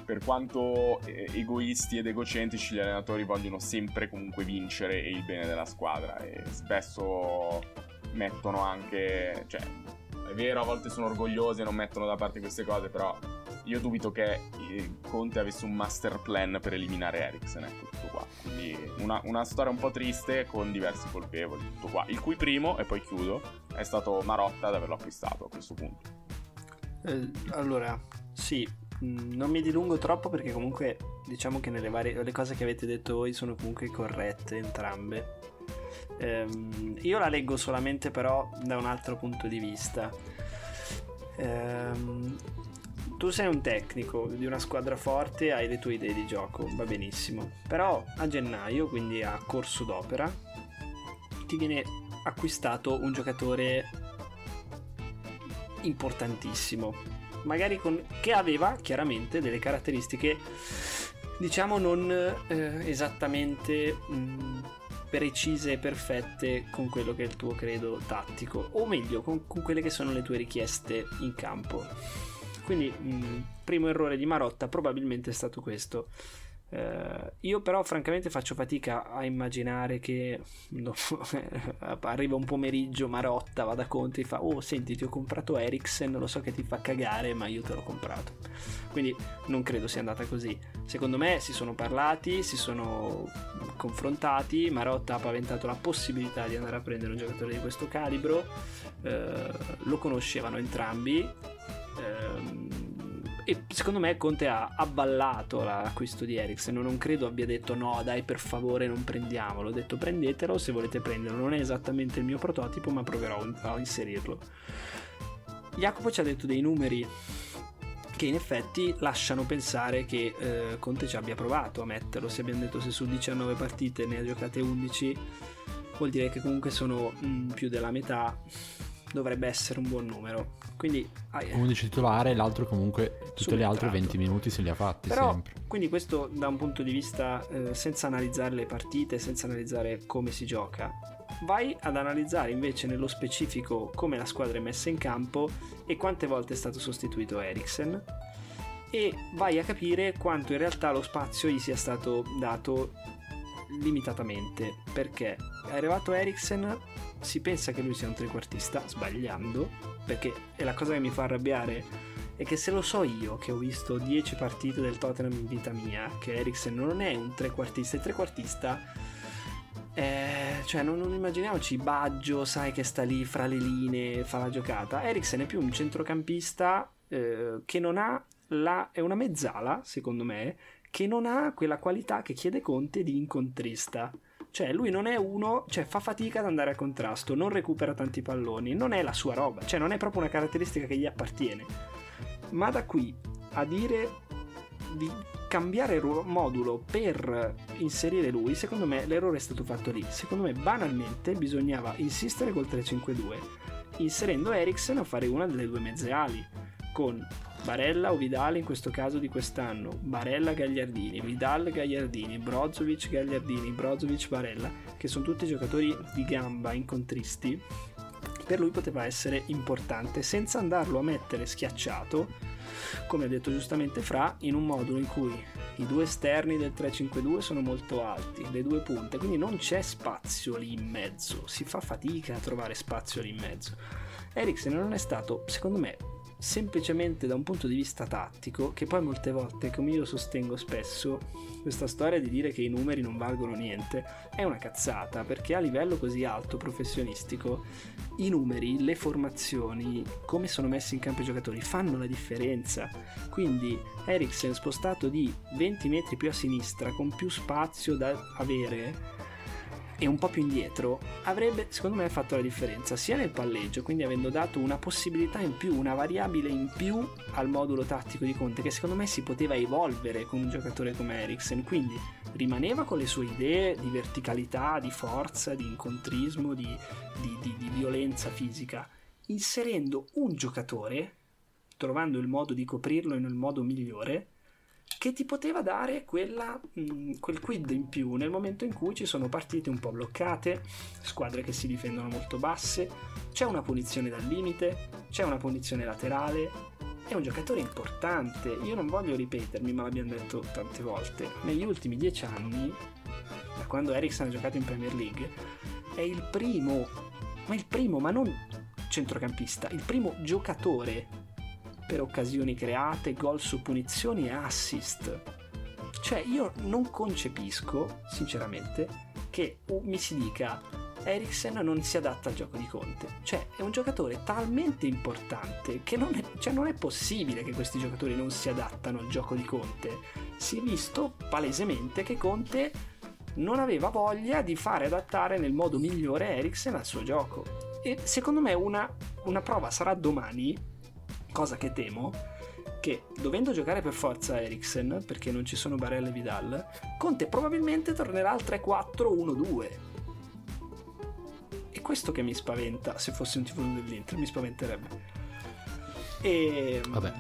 per quanto egoisti ed egocentrici, gli allenatori vogliono sempre comunque vincere e il bene della squadra, e spesso mettono anche, cioè è vero, a volte sono orgogliosi e non mettono da parte queste cose, però io dubito che Conte avesse un master plan per eliminare Eriksen, ecco, tutto qua. Quindi una, una storia un po' triste con diversi colpevoli, tutto qua. Il cui primo, e poi chiudo, è stato Marotta ad averlo acquistato a questo punto. Eh, allora, sì, non mi dilungo troppo perché comunque diciamo che nelle varie le cose che avete detto voi sono comunque corrette entrambe. Ehm, io la leggo solamente però da un altro punto di vista. Ehm... Tu sei un tecnico di una squadra forte, hai le tue idee di gioco, va benissimo. Però a gennaio, quindi a corso d'opera, ti viene acquistato un giocatore importantissimo, magari con... che aveva chiaramente delle caratteristiche, diciamo, non eh, esattamente mh, precise e perfette con quello che è il tuo credo tattico, o meglio con, con quelle che sono le tue richieste in campo. Quindi mh, primo errore di Marotta probabilmente è stato questo. Eh, io però francamente faccio fatica a immaginare che no, arriva un pomeriggio Marotta, va da Conte e fa: oh senti, ti ho comprato Eriksen, lo so che ti fa cagare ma io te l'ho comprato. Quindi non credo sia andata così. Secondo me si sono parlati, si sono confrontati, Marotta ha paventato la possibilità di andare a prendere un giocatore di questo calibro, eh, lo conoscevano entrambi. E secondo me Conte ha abballato l'acquisto di Eriksen. Non credo abbia detto: no dai, per favore non prendiamolo. Ho detto: prendetelo se volete prenderlo, non è esattamente il mio prototipo ma proverò a inserirlo. Jacopo ci ha detto dei numeri che in effetti lasciano pensare che eh, Conte ci abbia provato a metterlo. Se abbiamo detto se su diciannove partite ne ha giocate undici, vuol dire che comunque sono mh, più della metà dovrebbe essere un buon numero. Quindi undici titolare, l'altro comunque tutte subentratto. Le altre venti minuti se li ha fatti però, sempre. Quindi questo da un punto di vista eh, senza analizzare le partite, senza analizzare come si gioca, vai ad analizzare invece nello specifico come la squadra è messa in campo e quante volte è stato sostituito Eriksen, e vai a capire quanto in realtà lo spazio gli sia stato dato limitatamente, perché è arrivato Eriksen, si pensa che lui sia un trequartista, sbagliando, perché è la cosa che mi fa arrabbiare è che se lo so io che ho visto dieci partite del Tottenham in vita mia che Eriksen non è un trequartista, il trequartista eh, cioè non, non immaginiamoci Baggio, sai, che sta lì fra le linee, fa la giocata. Eriksen è più un centrocampista eh, che non ha la, è una mezzala secondo me, che non ha quella qualità che chiede Conte di incontrista. Cioè lui non è uno, cioè fa fatica ad andare a contrasto, non recupera tanti palloni, non è la sua roba, cioè non è proprio una caratteristica che gli appartiene. Ma da qui a dire di cambiare modulo per inserire lui, secondo me l'errore è stato fatto lì. Secondo me banalmente bisognava insistere col tre cinque due, inserendo Eriksen a fare una delle due mezze ali, con Barella o Vidal in questo caso di quest'anno, Barella Gagliardini, Vidal Gagliardini, Brozovic Gagliardini, Brozovic Barella, che sono tutti giocatori di gamba, incontristi. Per lui poteva essere importante senza andarlo a mettere schiacciato, come ha detto giustamente Fra, in un modulo in cui i due esterni del tre cinque due sono molto alti, le due punte, quindi non c'è spazio lì in mezzo, si fa fatica a trovare spazio lì in mezzo. Eriksen non è stato, secondo me, semplicemente da un punto di vista tattico, che poi molte volte, come io sostengo spesso, questa storia di dire che i numeri non valgono niente è una cazzata, perché a livello così alto professionistico i numeri, le formazioni, come sono messi in campo i giocatori fanno la differenza. Quindi Eriksen spostato di venti metri più a sinistra, con più spazio da avere e un po' più indietro, avrebbe secondo me fatto la differenza sia nel palleggio, quindi avendo dato una possibilità in più, una variabile in più al modulo tattico di Conte, che secondo me si poteva evolvere con un giocatore come Eriksen. Quindi rimaneva con le sue idee di verticalità, di forza, di incontrismo, di, di, di, di violenza fisica, inserendo un giocatore, trovando il modo di coprirlo nel modo migliore, che ti poteva dare quella, mh, quel quid in più nel momento in cui ci sono partite un po' bloccate, squadre che si difendono molto basse, c'è una punizione dal limite, c'è una punizione laterale, è un giocatore importante. Io non voglio ripetermi, ma l'abbiamo detto tante volte, negli ultimi dieci anni, da quando Eriksen ha giocato in Premier League, è il primo, ma il primo, ma non centrocampista, il primo giocatore per occasioni create, gol su punizioni e assist. Cioè io non concepisco sinceramente che mi si dica Eriksen non si adatta al gioco di Conte. Cioè è un giocatore talmente importante che non è, cioè, non è possibile che questi giocatori non si adattano al gioco di Conte. Si è visto palesemente che Conte non aveva voglia di fare adattare nel modo migliore Eriksen al suo gioco, e secondo me una, una prova sarà domani, cosa che temo, che dovendo giocare per forza Eriksen, perché non ci sono Barella e Vidal, Conte probabilmente tornerà al tre quattro uno due. E questo che mi spaventa, se fossi un tifoso dell'Inter mi spaventerebbe. E vabbè,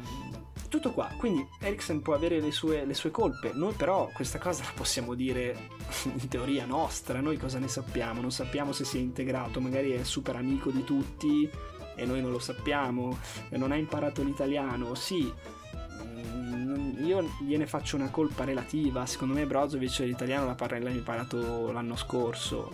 tutto qua. Quindi Eriksen può avere le sue, le sue colpe, noi però questa cosa la possiamo dire in teoria nostra, noi cosa ne sappiamo? Non sappiamo se si è integrato, magari è super amico di tutti e noi non lo sappiamo, non ha imparato l'italiano, sì, io gliene faccio una colpa relativa, secondo me Brozovic l'italiano l'ha imparato l'anno scorso,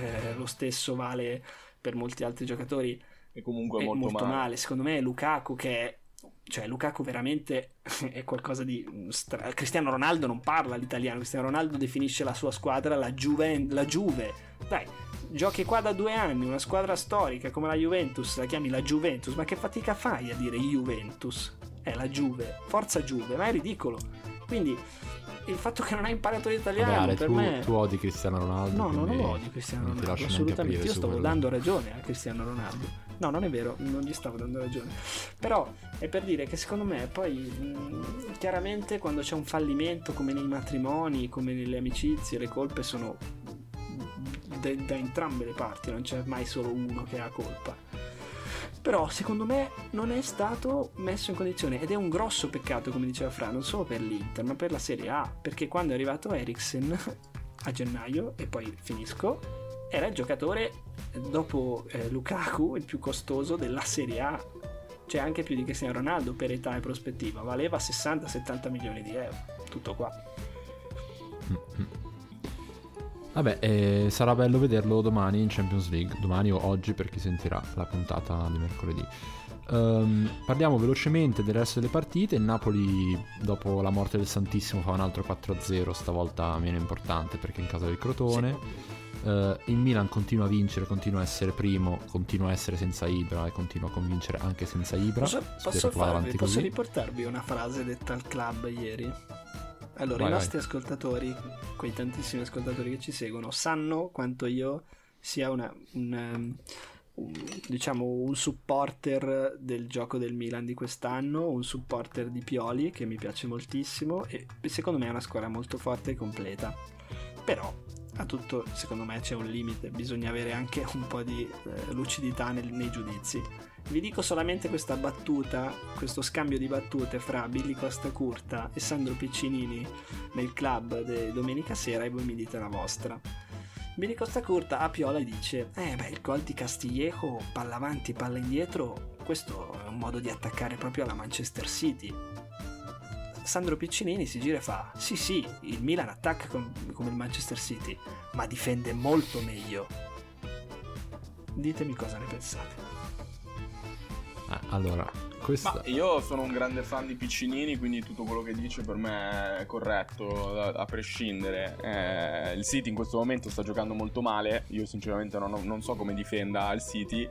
eh, lo stesso vale per molti altri giocatori, e comunque è molto, molto male. male, secondo me Lukaku che è, cioè Lukaku veramente è qualcosa di stra... Cristiano Ronaldo non parla l'italiano, Cristiano Ronaldo definisce la sua squadra la Juve, la Juve. Dai, giochi qua da due anni, una squadra storica come la Juventus, la chiami la Juventus, ma che fatica fai a dire Juventus? È la Juve, forza Juve, ma è ridicolo. Quindi il fatto che non hai imparato l'italiano, vabbè, per tu, me tu odi Cristiano Ronaldo? No, non lo odio Cristiano Ronaldo, assolutamente, io stavo dando ragione a Cristiano Ronaldo, no, non è vero, non gli stavo dando ragione, però è per dire che secondo me poi mh, chiaramente quando c'è un fallimento, come nei matrimoni, come nelle amicizie, le colpe sono da entrambe le parti, non c'è mai solo uno che ha colpa. però secondo me non è stato messo in condizione, ed è un grosso peccato, come diceva Fra, non solo per l'Inter ma per la Serie A, perché quando è arrivato Eriksen a gennaio, e poi finisco, era il giocatore dopo eh, Lukaku il più costoso della Serie A, cioè anche più di Cristiano Ronaldo per età e prospettiva, valeva sessanta settanta milioni di euro, tutto qua. Vabbè, eh, sarà bello vederlo domani in Champions League, domani o oggi per chi sentirà la puntata di mercoledì. Um, parliamo velocemente del resto delle partite. Il Napoli dopo la morte del Santissimo fa un altro quattro a zero, stavolta meno importante perché in casa del Crotone. Sì. Uh, il Milan continua a vincere, continua a essere primo, continua a essere senza Ibra e continua a convincere anche senza Ibra. Posso, posso, farvi, posso riportarvi una frase detta al club ieri? Allora, vai, i nostri vai. ascoltatori, quei tantissimi ascoltatori che ci seguono, sanno quanto io sia una, un, un, diciamo un supporter del gioco del Milan di quest'anno, un supporter di Pioli che mi piace moltissimo e secondo me è una squadra molto forte e completa. Però a tutto, secondo me, c'è un limite, bisogna avere anche un po' di eh, lucidità nel, nei giudizi. Vi dico solamente questa battuta, questo scambio di battute fra Billy Costacurta e Sandro Piccinini nel club de, domenica sera, e voi mi dite la vostra. Billy Costacurta a Piola dice: eh beh, il gol di Castillejo, palla avanti, palla indietro, questo è un modo di attaccare proprio alla Manchester City. Sandro Piccinini si gira e fa: sì sì, il Milan attacca com- come il Manchester City, ma difende molto meglio. Ditemi cosa ne pensate. Ah, allora, questa... ma io sono un grande fan di Piccinini, quindi tutto quello che dice per me è corretto, a, a prescindere. Eh, il City in questo momento sta giocando molto male, io sinceramente non, non so come difenda il City.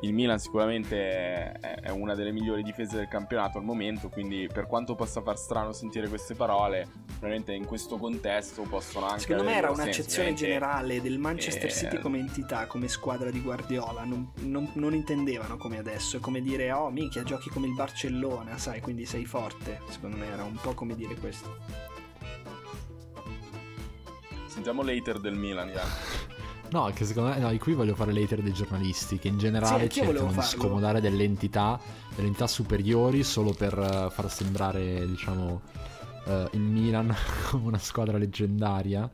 Il Milan sicuramente è una delle migliori difese del campionato al momento, quindi per quanto possa far strano sentire queste parole, veramente in questo contesto possono anche... Secondo me era un'accezione generale del Manchester e... City come entità, come squadra di Guardiola, non, non, non intendevano come adesso, è come dire: oh minchia, giochi come il Barcellona, sai, quindi sei forte. Secondo me era un po' come dire questo. Sentiamo l'hater del Milan, yeah. No, che secondo me, no, qui voglio fare l'hater dei giornalisti che in generale sì, cercano di scomodare delle entità, delle entità superiori solo per uh, far sembrare, diciamo, uh, il Milan come una squadra leggendaria.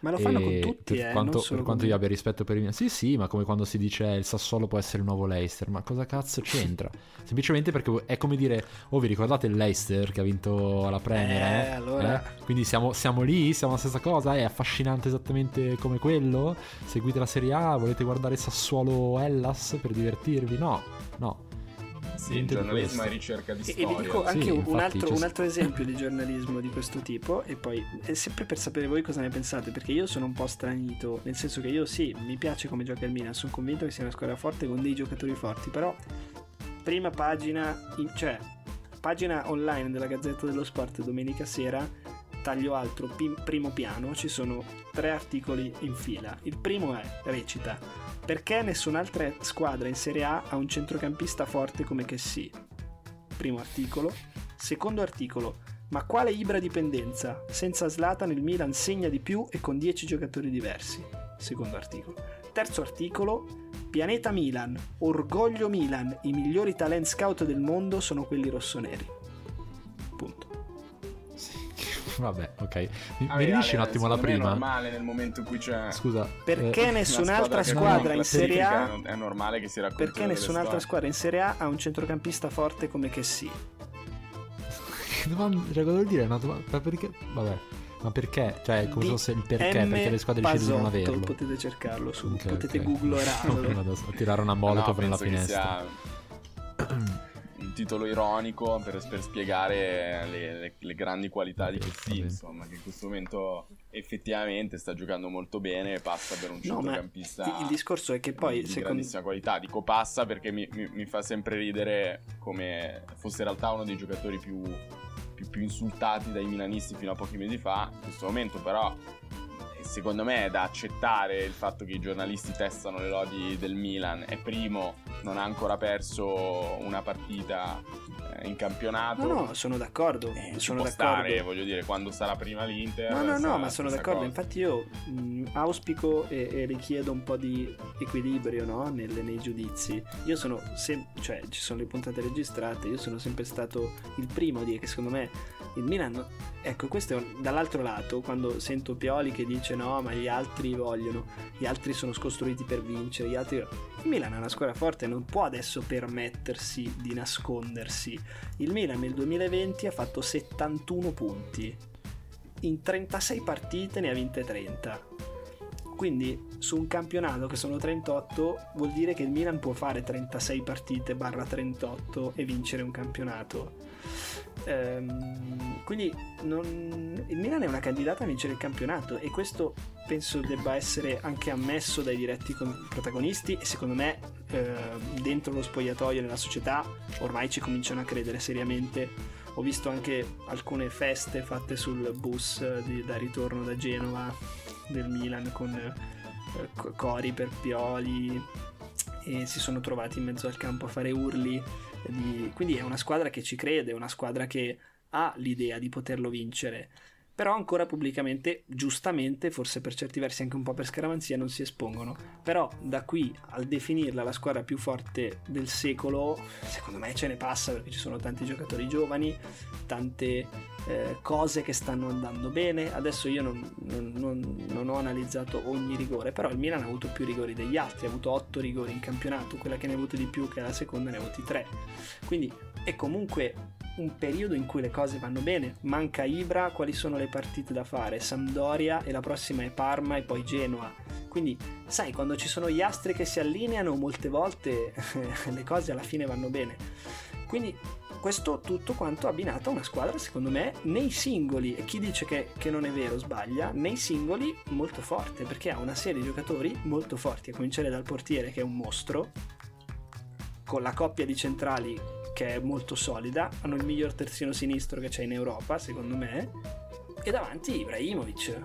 Ma lo fanno e con tutti, per eh, quanto, per quanto io abbia rispetto per il Milan. Sì, sì, ma come quando si dice eh, il Sassuolo può essere il nuovo Leicester, ma cosa cazzo c'entra? Semplicemente perché è come dire: oh, vi ricordate il Leicester che ha vinto la Premier? Eh, eh? Allora. Eh? Quindi siamo, siamo lì, siamo la stessa cosa, è affascinante esattamente come quello. Seguite la Serie A, volete guardare Sassuolo Hellas per divertirvi? No, no. Sì, il giornalismo è ricerca di storia. E vi dico anche sì, un, altro, un altro esempio di giornalismo di questo tipo, e poi è sempre per sapere voi cosa ne pensate, perché io sono un po' stranito, nel senso che io sì, mi piace come gioca il Milan, sono convinto che sia una squadra forte con dei giocatori forti, però prima pagina, in, cioè pagina online della Gazzetta dello Sport domenica sera, taglio altro, pim, primo piano, ci sono tre articoli in fila. Il primo è, recita: perché nessun'altra squadra in Serie A ha un centrocampista forte come Kessie? Primo articolo. Secondo articolo: ma quale Ibra dipendenza? Senza Zlatan il Milan segna di più e con dieci giocatori diversi. Secondo articolo. Terzo articolo: pianeta Milan, orgoglio Milan, i migliori talent scout del mondo sono quelli rossoneri. Punto. Vabbè, ok. Mi, ah, mi dici un attimo la prima? È normale nel momento in cui c'è... Scusa. Perché eh, nessun'altra squadra in Serie A... È normale che si racconti. Perché nessun'altra squadra in Serie A ha un centrocampista forte come Kessie? Che domanda... Cioè, cosa vuol dire? Una domanda... Ma perché... Vabbè. Ma perché? Cioè, come so se il perché? M. Perché le squadre decidono di non averlo. Potete cercarlo su... Okay, potete okay. googlerarlo. Vado a tirare una molotov nella finestra. Titolo ironico per, per spiegare le, le, le grandi qualità di Kessie, insomma, che in questo momento effettivamente sta giocando molto bene e passa per un centrocampista no, il discorso è che poi di secondo... grandissima qualità. Dico passa perché mi, mi, mi fa sempre ridere come fosse in realtà uno dei giocatori più, più, più insultati dai milanisti fino a pochi mesi fa. In questo momento però secondo me è da accettare il fatto che i giornalisti testano le lodi del Milan. È primo, non ha ancora perso una partita in campionato. No, no, sono d'accordo. Eh, sono può d'accordo. Stare, voglio dire, quando sarà prima l'Inter. No, no, no, ma sono d'accordo. Cosa. Infatti io mh, auspico e, e richiedo un po' di equilibrio, no? Nel, nei giudizi. Io sono sempre, cioè ci sono le puntate registrate, io sono sempre stato il primo a dire che secondo me il Milan, ecco, questo è un, dall'altro lato, quando sento Pioli che dice no, ma gli altri vogliono, gli altri sono scostruiti per vincere, gli altri... Il Milan è una squadra forte, non può adesso permettersi di nascondersi. Il Milan nel duemilaventi ha fatto settantuno punti, in trentasei partite ne ha vinte trenta, quindi su un campionato che sono trentotto vuol dire che il Milan può fare trentasei partite barra trentotto e vincere un campionato. Ehm, quindi non... il Milan è una candidata a vincere il campionato, e questo penso debba essere anche ammesso dai diretti protagonisti, e secondo me eh, dentro lo spogliatoio, nella società ormai ci cominciano a credere seriamente. Ho visto anche alcune feste fatte sul bus di, da ritorno da Genova del Milan con eh, cori per Pioli, e si sono trovati in mezzo al campo a fare urli di... Quindi è una squadra che ci crede, è una squadra che ha l'idea di poterlo vincere, però ancora pubblicamente, giustamente, forse per certi versi anche un po' per scaramanzia, non si espongono. Però da qui al definirla la squadra più forte del secolo, secondo me ce ne passa, perché ci sono tanti giocatori giovani, tante eh, cose che stanno andando bene. Adesso io non, non, non, non ho analizzato ogni rigore, però il Milan ha avuto più rigori degli altri, ha avuto otto rigori in campionato, quella che ne ha avuti di più, che è la seconda, ne ha avuti tre. Quindi è comunque un periodo in cui le cose vanno bene. Manca Ibra, quali sono le partite da fare? Sampdoria, e la prossima è Parma e poi Genoa. Quindi sai, quando ci sono gli astri che si allineano, molte volte le cose alla fine vanno bene. Quindi questo tutto quanto abbinato a una squadra, secondo me, nei singoli, e chi dice che, che non è vero sbaglia, nei singoli molto forte, perché ha una serie di giocatori molto forti, a cominciare dal portiere che è un mostro, con la coppia di centrali che è molto solida, hanno il miglior terzino sinistro che c'è in Europa, secondo me, e davanti Ibrahimovic.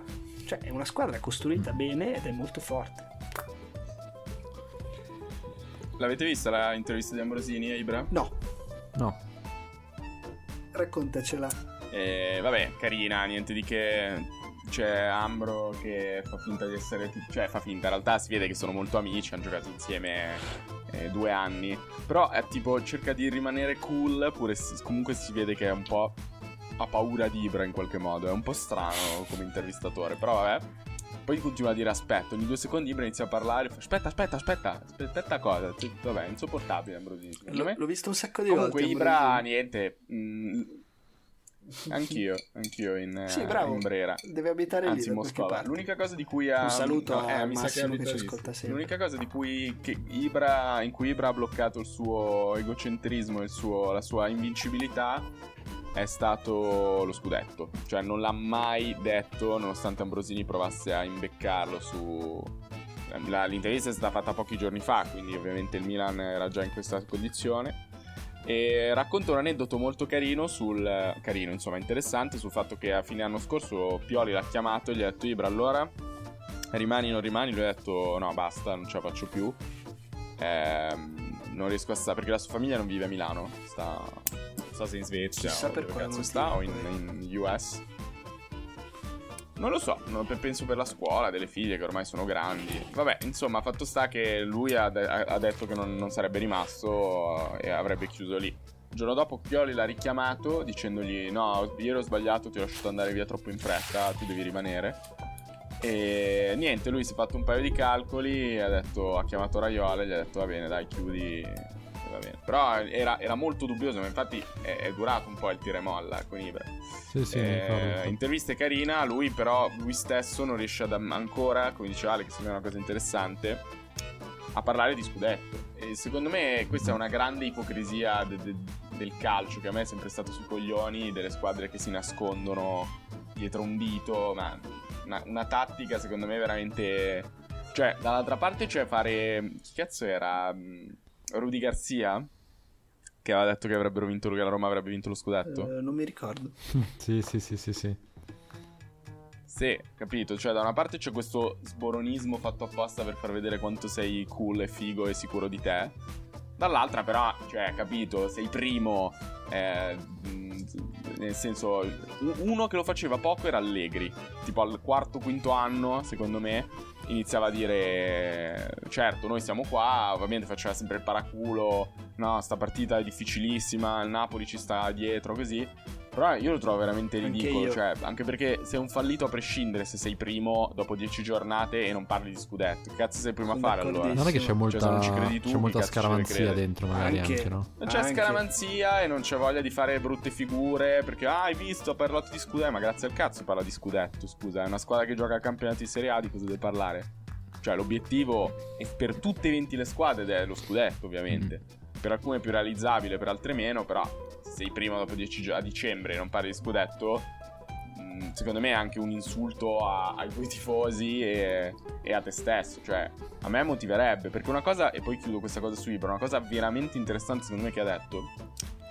Cioè è una squadra costruita bene ed è molto forte. L'avete vista la intervista di Ambrosini a Ibra? No. No. Raccontacela. Eh, vabbè, carina, niente di che. C'è Ambro che fa finta di essere... Cioè fa finta, in realtà si vede che sono molto amici, hanno giocato insieme... Eh, due anni, però è tipo cerca di rimanere cool, pure si, comunque si vede che è un po' ha paura di Ibra in qualche modo, è un po' strano come intervistatore, però vabbè. Poi continua a dire aspetta, ogni due secondi Ibra inizia a parlare, fa, aspetta, aspetta, aspetta, aspetta cosa, cioè, vabbè, insopportabile Ambrosini. L- l'ho visto un sacco di comunque volte. Comunque Ibra, niente, mh, anch'io, anch'io in, sì, bravo. In Brera. Deve abitare Anzi, lì. Mosca. L'unica cosa di cui ha... Un saluto no, a eh, Massimo che ci ascolta sempre. L'unica cosa di cui che Ibra, in cui Ibra ha bloccato il suo egocentrismo e la sua invincibilità è stato lo scudetto. Cioè non l'ha mai detto, nonostante Ambrosini provasse a imbeccarlo su... La, l'intervista è stata fatta pochi giorni fa, quindi ovviamente il Milan era già in questa condizione. E racconta un aneddoto molto carino sul carino, insomma, interessante, sul fatto che a fine anno scorso Pioli l'ha chiamato e gli ha detto Ibra, allora rimani, non rimani? Lui ha detto no, basta, non ce la faccio più, eh, non riesco a stare, perché la sua famiglia non vive a Milano, sta non so se in Svezia chissà o per dove cazzo sta, o in, in U S, non lo so, penso per la scuola, delle figlie che ormai sono grandi. Vabbè, insomma, fatto sta che lui ha, de- ha detto che non, non sarebbe rimasto e avrebbe chiuso lì. Il giorno dopo Pioli l'ha richiamato dicendogli no, ieri ho sbagliato, ti ho lasciato andare via troppo in fretta, tu devi rimanere. E niente, lui si è fatto un paio di calcoli, ha detto, ha chiamato Raiola e gli ha detto va bene, dai, chiudi, va bene. Però era, era molto dubbioso, ma infatti è, è durato un po' il tira e molla con Ibra. Sì, sì, eh, intervista carina, lui però lui stesso non riesce ad ancora, come diceva Ale, che sembra una cosa interessante, a parlare di scudetto. E secondo me questa è una grande ipocrisia de, de, del calcio, che a me è sempre stato sui coglioni, delle squadre che si nascondono dietro un dito, ma una, una tattica secondo me veramente... Cioè, dall'altra parte c'è cioè fare... Chi cazzo era... Rudy Garcia, che aveva detto che avrebbero vinto lui, che la Roma avrebbe vinto lo scudetto. Eh, non mi ricordo. sì, sì, sì, sì, sì. Sì, capito, cioè da una parte c'è questo sboronismo fatto apposta per far vedere quanto sei cool e figo e sicuro di te, dall'altra però, cioè, capito, sei primo, eh, nel senso, uno che lo faceva poco era Allegri, tipo al quarto, quinto anno, secondo me, iniziava a dire, certo, noi siamo qua, ovviamente faceva sempre il paraculo, no, sta partita è difficilissima, il Napoli ci sta dietro, così. Però io lo trovo veramente ridicolo, anche cioè, anche perché sei un fallito a prescindere se sei primo dopo dieci giornate e non parli di scudetto. Che cazzo sei primo a fare allora? Non è che c'è molta, cioè, non ci credi tu, c'è molta scaramanzia dentro, magari anche, anche no? Non c'è anche scaramanzia e non c'è voglia di fare brutte figure perché, ah, hai visto, ha parlato di scudetto, ma grazie al cazzo parla di scudetto, scusa, è una squadra che gioca al campionato di Serie A, di cosa deve parlare? Cioè, l'obiettivo è per tutte e venti le squadre ed è lo scudetto, ovviamente. Mm. Per alcune è più realizzabile, per altre meno, però se sei primo dopo dieci gio- a dicembre e non parli di scudetto, mh, secondo me è anche un insulto a- ai tuoi tifosi e-, e a te stesso, cioè a me motiverebbe, perché una cosa, e poi chiudo questa cosa su Ibra, una cosa veramente interessante secondo me che ha detto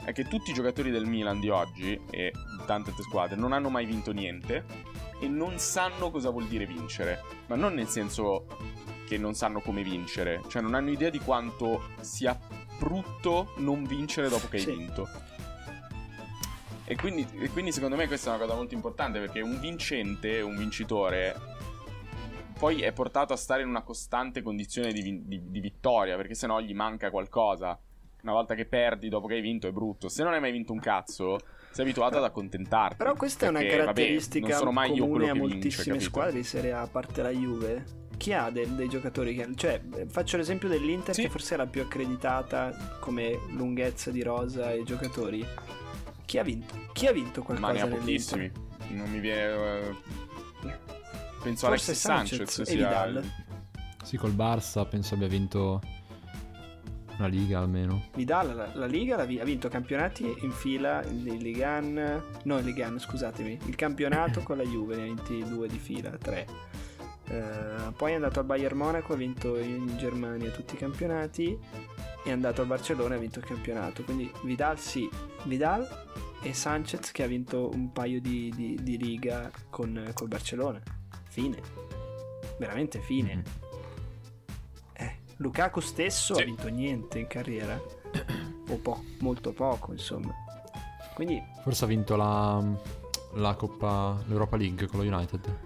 è che tutti i giocatori del Milan di oggi e tante altre squadre non hanno mai vinto niente e non sanno cosa vuol dire vincere, ma non nel senso che non sanno come vincere, cioè non hanno idea di quanto sia brutto non vincere dopo che hai sì. vinto. E quindi, e quindi secondo me questa è una cosa molto importante, perché un vincente, un vincitore poi è portato a stare in una costante condizione di, vin- di, di vittoria, perché sennò gli manca qualcosa. Una volta che perdi dopo che hai vinto è brutto. Se non hai mai vinto un cazzo sei abituato ad accontentarti. Però questa perché, è una caratteristica vabbè, non sono mai comune io a moltissime vince, squadre di Serie A, a parte la Juve. Chi ha dei, dei giocatori che, cioè, faccio l'esempio dell'Inter sì. che forse è la più accreditata come lunghezza di rosa e giocatori. Chi ha vinto? Chi ha vinto qualcosa? Ma ne ha pochissimi. Non mi viene. Eh... Penso a Alexis Sanchez, Sanchez e Vidal. Sia... Sì, col Barça penso abbia vinto una Liga almeno. Vidal la, la Liga la vi- ha vinto campionati in fila, il Ligan, no il Ligan, scusatemi, il campionato con la Juve ne ha vinti due di fila, tre. Uh, poi è andato al Bayern Monaco, ha vinto in Germania tutti i campionati, è andato al Barcellona e ha vinto il campionato, quindi Vidal sì, Vidal e Sanchez che ha vinto un paio di, di, di liga con col Barcellona, fine, veramente fine. Mm. eh, Lukaku stesso sì. ha vinto niente in carriera o po- molto poco insomma, quindi forse ha vinto la, la Coppa, l'Europa League con lo United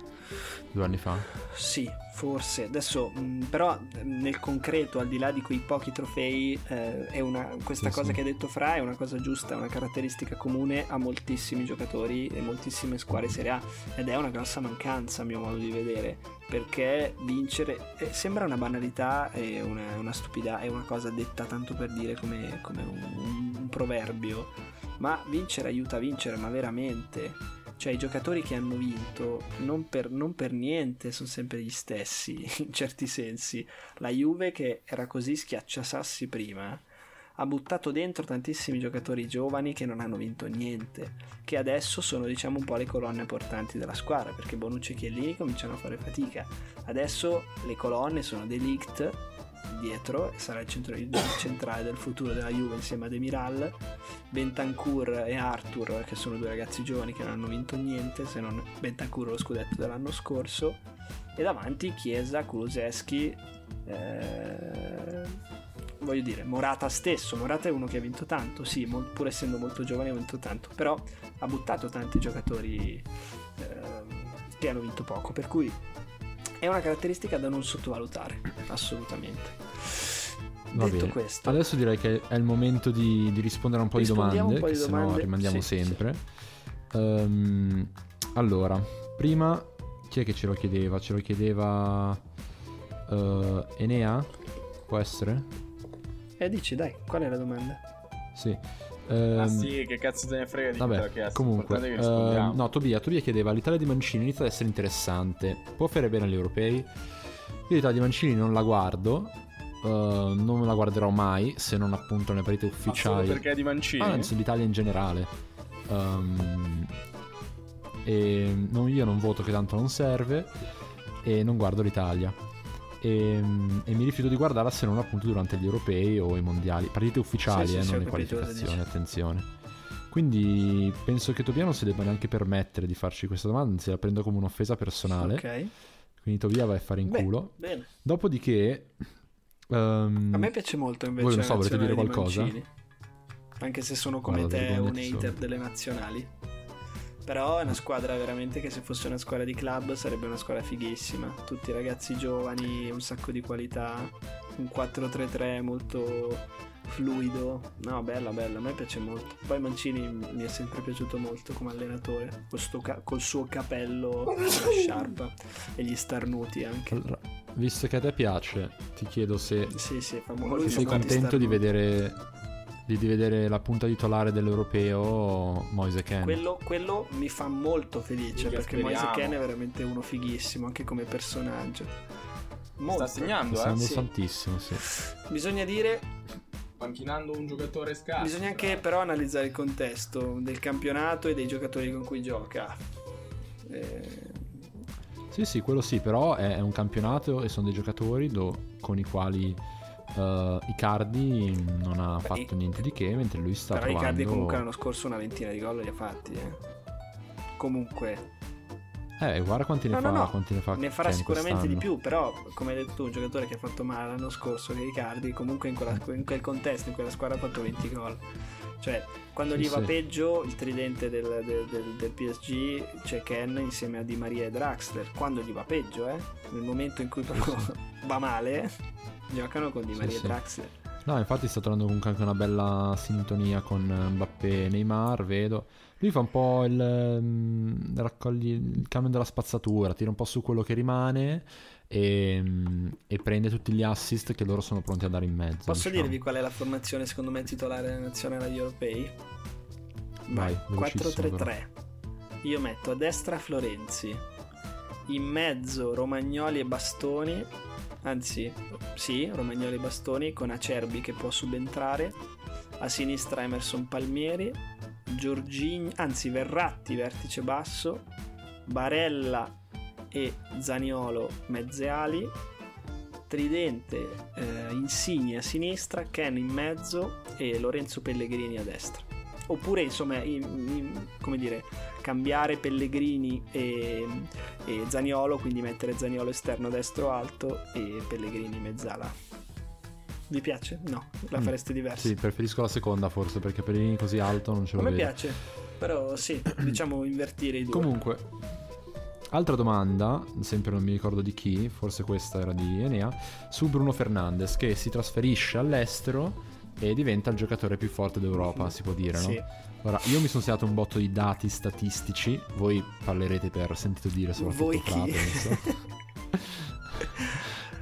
due anni fa? Sì, forse. Adesso, mh, però, nel concreto, al di là di quei pochi trofei, eh, è una, questa sì, cosa sì. che hai detto Fra è una cosa giusta, è una caratteristica comune a moltissimi giocatori e moltissime squadre Serie A, ed è una grossa mancanza, a mio modo di vedere, perché vincere eh, sembra una banalità e una, una stupidità, è una cosa detta tanto per dire come, come un, un proverbio, ma vincere aiuta a vincere, ma veramente... Cioè i giocatori che hanno vinto non per, non per niente sono sempre gli stessi in certi sensi. La Juve che era così schiacciasassi prima ha buttato dentro tantissimi giocatori giovani che non hanno vinto niente, che adesso sono diciamo un po' le colonne portanti della squadra, perché Bonucci e Chiellini cominciano a fare fatica. Adesso le colonne sono De Ligt dietro, sarà il, centro, il centrale del futuro della Juve insieme a Demiral, Bentancur e Arthur, che sono due ragazzi giovani che non hanno vinto niente se non Bentancur lo scudetto dell'anno scorso, e davanti Chiesa, Kulusevski, eh, voglio dire Morata stesso. Morata è uno che ha vinto tanto, sì, mo- pur essendo molto giovane ha vinto tanto, però ha buttato tanti giocatori eh, che hanno vinto poco, per cui è una caratteristica da non sottovalutare assolutamente. Va detto bene. Questo adesso direi che è il momento di, di rispondere a un po' di domande, un po' di che domande. Sennò rimandiamo sì, sempre sì. Um, allora prima chi è che ce lo chiedeva? Ce lo chiedeva uh, Enea, può essere? E eh, dici dai, qual è la domanda? Sì. Um, ah sì, che cazzo te ne frega di vabbè, che comunque che uh, no, Tobia, Tobia chiedeva l'Italia di Mancini inizia ad essere interessante, può fare bene agli europei? Io l'Italia di Mancini non la guardo, uh, non la guarderò mai se non appunto nelle partite ufficiali, ma perché è di Mancini? Ah, anzi l'Italia in generale um, e non, io non voto che tanto non serve e non guardo l'Italia E, e mi rifiuto di guardarla se non appunto durante gli europei o i mondiali, partite ufficiali, sì, sì, eh, non le qualificazioni, attenzione. Quindi penso che Tobia non si debba neanche permettere di farci questa domanda, anzi la prendo come un'offesa personale. Ok. Quindi Tobia vai a fare in beh, culo. Bene. Dopodiché um, a me piace molto invece. Voi non so, volete dire qualcosa? Mancini. Anche se sono come guarda, te un hater sono. Delle nazionali. Però è una squadra veramente che se fosse una squadra di club sarebbe una squadra fighissima. Tutti ragazzi giovani, un sacco di qualità, un quattro tre tre molto fluido. No, bella, bella, a me piace molto. Poi Mancini mi è sempre piaciuto molto come allenatore, ca- col suo capello, la sciarpa e gli starnuti anche. Allora, visto che a te piace, ti chiedo se sì, sì, fa molto sei contento di vedere... Di, di vedere la punta titolare dell'Europeo Moise Kean. Quello, quello mi fa molto felice Dica, perché speriamo. Moise Kean è veramente uno fighissimo anche come personaggio. Molto. Sta segnando, sta eh? Sì. Tantissimo, sì. Bisogna dire panchinando un giocatore scarso. Bisogna anche però analizzare il contesto del campionato e dei giocatori con cui gioca. Eh... Sì, sì, quello sì, però è, è un campionato e sono dei giocatori do, con i quali Uh, Icardi non ha Beh, fatto niente di che, mentre lui sta però provando. Icardi comunque l'anno scorso una ventina di gol li ha fatti eh. Comunque eh guarda quanti ne no, fa no, no. Quanti ne, fa ne farà sicuramente quest'anno. Di più, però come hai detto tu un giocatore che ha fatto male l'anno scorso che Icardi comunque in, quella, in quel contesto, in quella squadra ha fatto venti gol, cioè quando sì, gli va sì. peggio il tridente del, del, del, del P S G c'è Ken insieme a Di Maria e Draxler, quando gli va peggio eh nel momento in cui proprio va male giocano con Di Maria sì, e sì. Draxler. No, infatti sta tornando comunque anche una bella sintonia con Mbappé e Neymar, vedo. Lui fa un po' il um, raccoglie il camion della spazzatura, tira un po' su quello che rimane e, um, e prende tutti gli assist che loro sono pronti a dare in mezzo. Posso diciamo. dirvi qual è la formazione secondo me titolare nazionale agli europei? Vai, quattro tre tre. Io metto a destra Florenzi, in mezzo Romagnoli e Bastoni. Anzi, sì, Romagnoli e Bastoni con Acerbi che può subentrare, a sinistra Emerson Palmieri, Giorgini, anzi Verratti vertice basso, Barella e Zaniolo mezze ali, tridente eh, Insigne a sinistra, Ken in mezzo e Lorenzo Pellegrini a destra. Oppure insomma, in, in, come dire, cambiare Pellegrini e, e Zaniolo, quindi mettere Zaniolo esterno destro alto e Pellegrini mezzala. Vi piace? No, la mm. fareste diversa. Sì, preferisco la seconda forse perché Pellegrini così alto non ce lo vedo. A me piace, però sì, diciamo invertire i due. Comunque, altra domanda, sempre non mi ricordo di chi, forse questa era di Enea, su Bruno Fernandes che si trasferisce all'estero e diventa il giocatore più forte d'Europa, si può dire, no? Sì. Ora, io mi sono segnato un botto di dati statistici, voi parlerete per sentito dire soprattutto Fra, penso.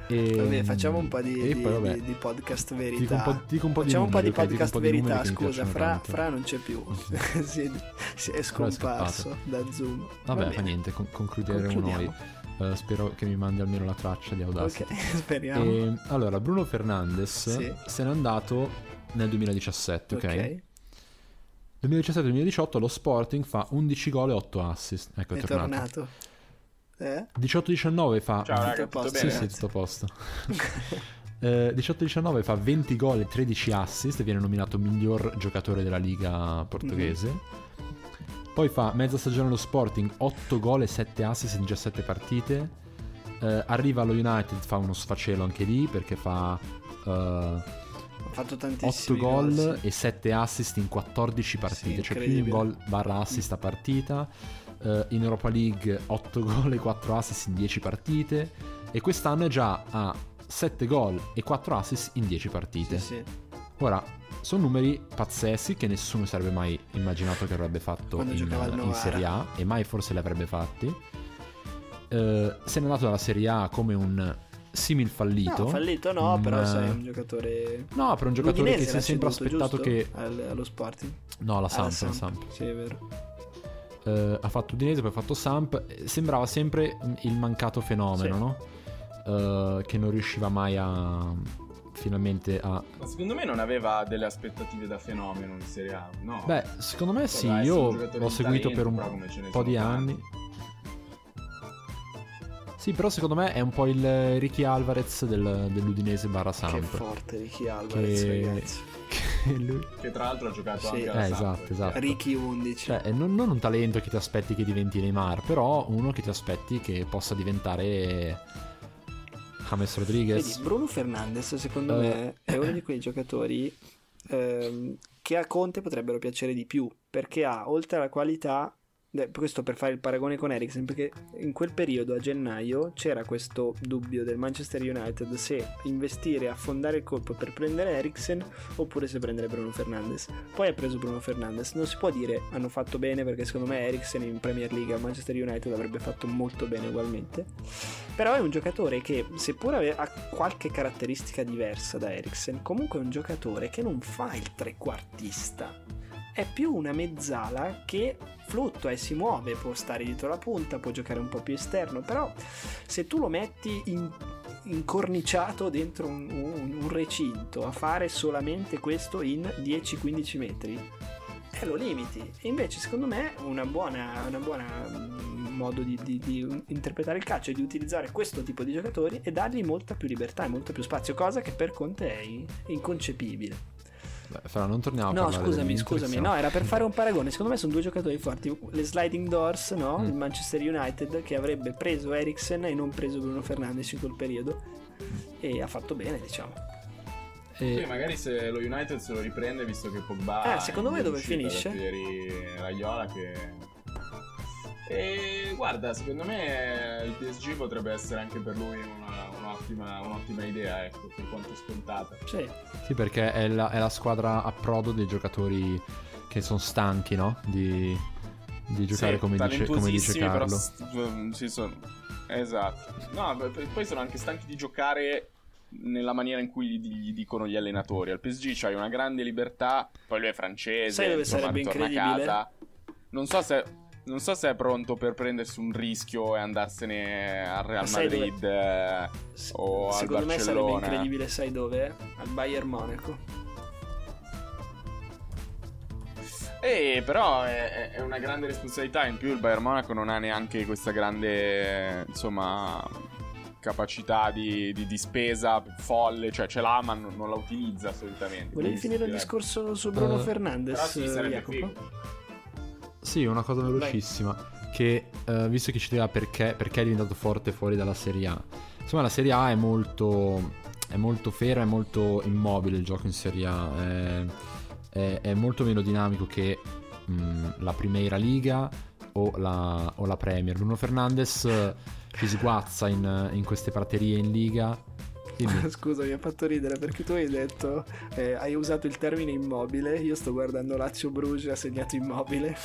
E vabbè, facciamo un po' di, di, poi, di, di podcast verità. Dico un po', dico un po facciamo di numeri, un po' di okay, podcast po di verità, scusa, fra, fra non c'è più, okay. si, è, si è scomparso è da Zoom. Vabbè, Va fa niente, con, concluderemo noi. Uh, spero che mi mandi almeno la traccia di Audacity. Ok, speriamo. E, allora, Bruno Fernandes sì. se n'è andato nel duemiladiciassette, ok? okay. duemiladiciassette duemiladiciotto lo Sporting fa undici gol e otto assist. Ecco, è, è tornato. tornato. Eh? diciotto diciannove fa Ciao, raga, tutto posto, sì, sì, tutto a posto. eh, diciotto diciannove fa venti gol e tredici assist e viene nominato miglior giocatore della Liga portoghese. Mm-hmm. Poi fa mezza stagione allo Sporting, otto gol e sette assist in diciassette partite. Eh, arriva allo United, fa uno sfacelo anche lì perché fa eh, ha fatto tantissimi otto gol, gol sì. e sette assist in quattordici partite, sì, cioè più di un gol barra assist a partita. Eh, in Europa League otto gol e quattro assist in dieci partite e quest'anno è già a sette gol e quattro assist in dieci partite. Sì, sì. Ora sono numeri pazzeschi che nessuno sarebbe mai immaginato che avrebbe fatto in, in Serie A e mai forse li avrebbe fatti. Eh, se n'è andato dalla Serie A come un simil fallito. No, fallito no, un, però sei un giocatore. No, però un giocatore L'Udinese che si è sempre aspettato che al, allo Sporting. No, la Samp, Samp. La Samp. Sì, è vero. Eh, ha fatto Udinese, poi ha fatto Samp, sembrava sempre il mancato fenomeno, sì. no? Eh, che non riusciva mai a finalmente a... Ma secondo me non aveva delle aspettative da fenomeno in Serie A, no? Beh, secondo me sì, sì io l'ho seguito talento, per un po' di tanti. anni. Sì, però secondo me è un po' il Ricky Alvarez del, dell'Udinese barra Samp. Che forte Ricky Alvarez, che... ragazzi. lui. Che tra l'altro ha giocato sì. anche alla eh, Sampdoria. Esatto, esatto. Ricky undici. Cioè, non, non un talento che ti aspetti che diventi Neymar, però uno che ti aspetti che possa diventare... James Rodriguez. Vedi, Bruno Fernandes secondo uh, me è uno di quei giocatori ehm, che a Conte potrebbero piacere di più, perché ha, oltre alla qualità, eh, questo per fare il paragone con Eriksen, perché in quel periodo a gennaio c'era questo dubbio del Manchester United se investire, affondare il colpo per prendere Eriksen oppure se prendere Bruno Fernandes. Poi ha preso Bruno Fernandes, non si può dire hanno fatto bene, perché secondo me Eriksen in Premier League a Manchester United avrebbe fatto molto bene ugualmente. Però è un giocatore che, seppur ha qualche caratteristica diversa da Eriksen, comunque è un giocatore che non fa il trequartista, è più una mezzala che fluttua e si muove, può stare dietro la punta, può giocare un po' più esterno, però se tu lo metti in, incorniciato dentro un, un, un recinto a fare solamente questo in dieci quindici metri, eh, lo limiti. E invece secondo me una buona... Una buona modo di, di, di interpretare il calcio e di utilizzare questo tipo di giocatori e dargli molta più libertà e molto più spazio, cosa che per Conte è inconcepibile. Beh, Fra, non torniamo a no, parlare scusami, scusami, no, era per fare un paragone. Secondo me sono due giocatori forti, le sliding doors, no? Mm. Il Manchester United che avrebbe preso Eriksen e non preso Bruno Fernandes in quel periodo, mm. e ha fatto bene, diciamo. E poi magari se lo United se lo riprende, visto che Pogba eh, secondo me dove finisce? Ieri Raiola che... E guarda, secondo me il P S G potrebbe essere anche per lui una, un'ottima, un'ottima idea, ecco, per quanto scontata. Sì, sì, perché è la, è la squadra a prodo dei giocatori che sono stanchi, no? Di, di giocare sì, come, dice, come dice Carlo. Però, sì, sono, esatto. No, poi sono anche stanchi di giocare nella maniera in cui gli dicono gli allenatori. Al P S G c'hai cioè, una grande libertà, poi lui è francese. Sai dove sarebbe incredibile? Casa. Non so se... Non so se è pronto per prendersi un rischio e andarsene al Real Madrid eh, S- o al Barcellona. Secondo me sarebbe incredibile, sai dove? Al Bayern Monaco. Eh, però è, è una grande responsabilità. In più il Bayern Monaco non ha neanche questa grande, insomma, capacità di, di, di spesa folle, cioè ce l'ha ma non, non la utilizza assolutamente. Volevi finire il discorso su Bruno uh, Fernandes? Però sì, sarebbe figo. Sì, una cosa velocissima. Dai. Che uh, visto che ci diceva perché, perché è diventato forte fuori dalla Serie A. Insomma, la Serie A è molto è molto ferma, è molto immobile il gioco in Serie A, è, è, è molto meno dinamico che mh, la Primeira Liga o la, o la Premier. Bruno Fernandes si sguazza in, in queste praterie in Liga. Scusa, mi ha fatto ridere perché tu hai detto eh, hai usato il termine immobile, io sto guardando Lazio Bruges, ha segnato immobile.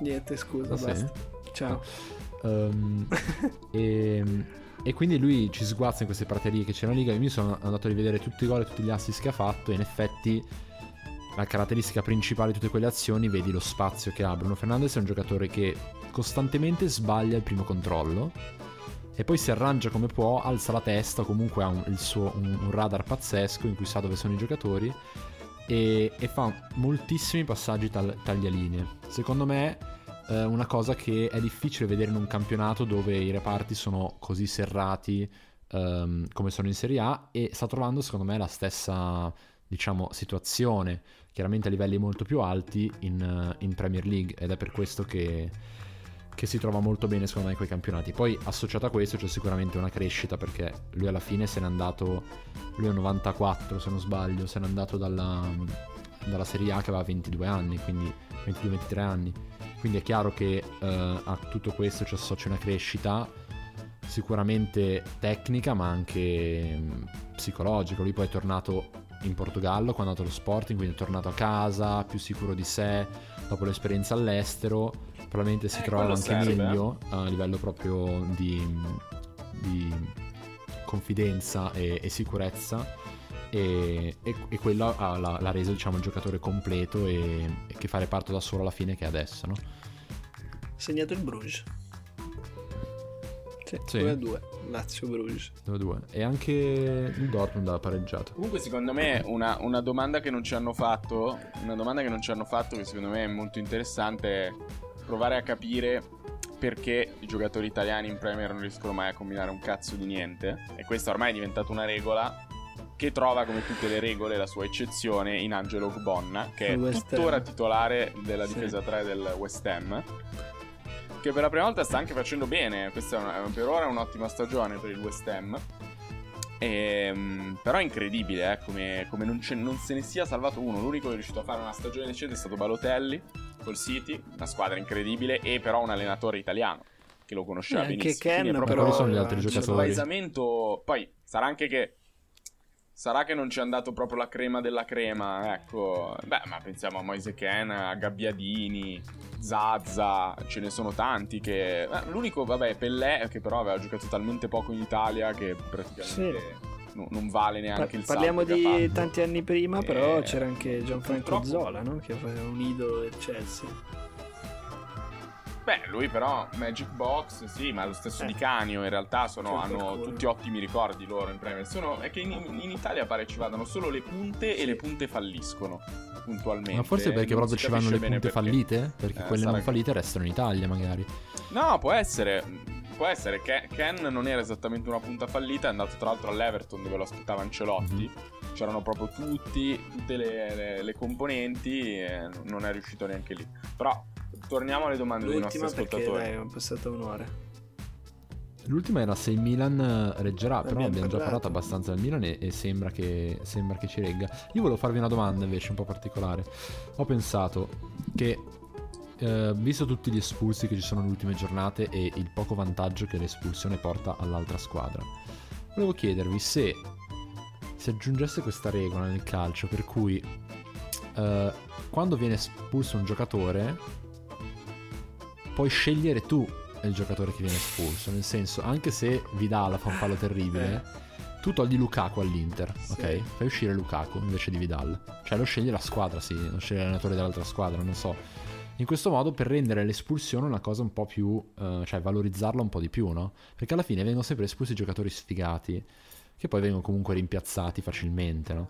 Niente, scusa, ah, basta sì? Ciao um, e, e quindi lui ci sguazza in queste praterie che c'è nella Liga. Io mi sono andato a rivedere tutti i gol e tutti gli assist che ha fatto e in effetti la caratteristica principale di tutte quelle azioni, vedi lo spazio che ha. Bruno Fernandes è un giocatore che costantemente sbaglia il primo controllo e poi si arrangia come può, alza la testa, comunque ha un, il suo, un, un radar pazzesco in cui sa dove sono i giocatori e, e fa moltissimi passaggi tal, taglialinee. Secondo me eh, una cosa che è difficile vedere in un campionato dove i reparti sono così serrati ehm, come sono in Serie A, e sta trovando secondo me la stessa, diciamo, situazione, chiaramente a livelli molto più alti in, in Premier League, ed è per questo che che si trova molto bene secondo me in quei campionati. Poi associato a questo c'è sicuramente una crescita, perché lui alla fine se n'è andato, lui è novantaquattro se non sbaglio, se n'è andato dalla, dalla Serie A che aveva ventidue anni, quindi ventidue ventitré anni, quindi è chiaro che uh, a tutto questo ci associa una crescita sicuramente tecnica ma anche um, psicologica. Lui poi è tornato in Portogallo quando è andato allo Sporting, quindi è tornato a casa più sicuro di sé dopo l'esperienza all'estero, probabilmente si eh, trova anche meglio a livello proprio di, di confidenza e, e sicurezza e, e, e quello ha, l'ha, l'ha reso, diciamo, il giocatore completo e, e che fa reparto da solo alla fine, che è adesso, no? Segnato il Bruges. Sì, sì. due a due Lazio Bruges due a due e anche il Dortmund ha pareggiato. Comunque secondo me una, una domanda che non ci hanno fatto, una domanda che non ci hanno fatto che secondo me è molto interessante è provare a capire perché i giocatori italiani in Premier non riescono mai a combinare un cazzo di niente, e questa ormai è diventata una regola che trova, come tutte le regole, la sua eccezione in Angelo Bonna, che è tuttora titolare della difesa tre del West Ham, che per la prima volta sta anche facendo bene. Questa è una, per ora è un'ottima stagione per il West Ham. E, però è incredibile, eh, come, come non, non se ne sia salvato uno. L'unico che è riuscito a fare una stagione decente è stato Balotelli col City, una squadra incredibile, e però un allenatore italiano che lo conosceva eh, benissimo. Anche Ken, però sono gli altri giocatori. Poi sarà anche che sarà che non ci è andato proprio la crema della crema, ecco. Beh, ma pensiamo a Moise Kean, a Gabbiadini, Zaza, ce ne sono tanti che... L'unico, vabbè, Pellè, che però aveva giocato talmente poco in Italia che praticamente sì. no, non vale neanche pa- il salto. Parliamo di tanti anni prima, e... però c'era anche Gianfranco purtroppo... Zola, no? Che era un idolo del Chelsea. Beh, lui però, Magic Box, sì, ma lo stesso eh. Di Canio, in realtà sono, hanno tutti ottimi ricordi loro in Premier. Sono, è che in, in Italia pare ci vadano solo le punte sì. e le punte falliscono, puntualmente. Ma forse perché proprio ci vanno le punte perché. fallite? Perché eh, quelle non fallite che... restano in Italia, magari. No, può essere, può essere. Ken, Ken non era esattamente una punta fallita, è andato tra l'altro all'Everton dove lo aspettava Ancelotti. Mm-hmm. C'erano proprio tutti, tutte le, le, le componenti, e non è riuscito neanche lì. Però... torniamo alle domande dei nostri ascoltatori. L'ultima perché, dai, è passata un'ora. L'ultima era se il Milan reggerà, non però abbiamo parlato. già parlato abbastanza del Milan e, e sembra, che, sembra che ci regga. Io volevo farvi una domanda invece un po' particolare. Ho pensato che, eh, visto tutti gli espulsi che ci sono nelle ultime giornate e il poco vantaggio che l'espulsione porta all'altra squadra, volevo chiedervi se si aggiungesse questa regola nel calcio per cui eh, quando viene espulso un giocatore... puoi scegliere tu il giocatore che viene espulso, nel senso, anche se Vidal fa un fallo terribile, eh. tu togli Lukaku all'Inter, sì. ok? Fai uscire Lukaku invece di Vidal, cioè lo sceglie la squadra, sì, lo sceglie l'allenatore dell'altra squadra, non so. In questo modo, per rendere l'espulsione una cosa un po' più, eh, cioè valorizzarla un po' di più, no? Perché alla fine vengono sempre espulsi i giocatori sfigati, che poi vengono comunque rimpiazzati facilmente, no?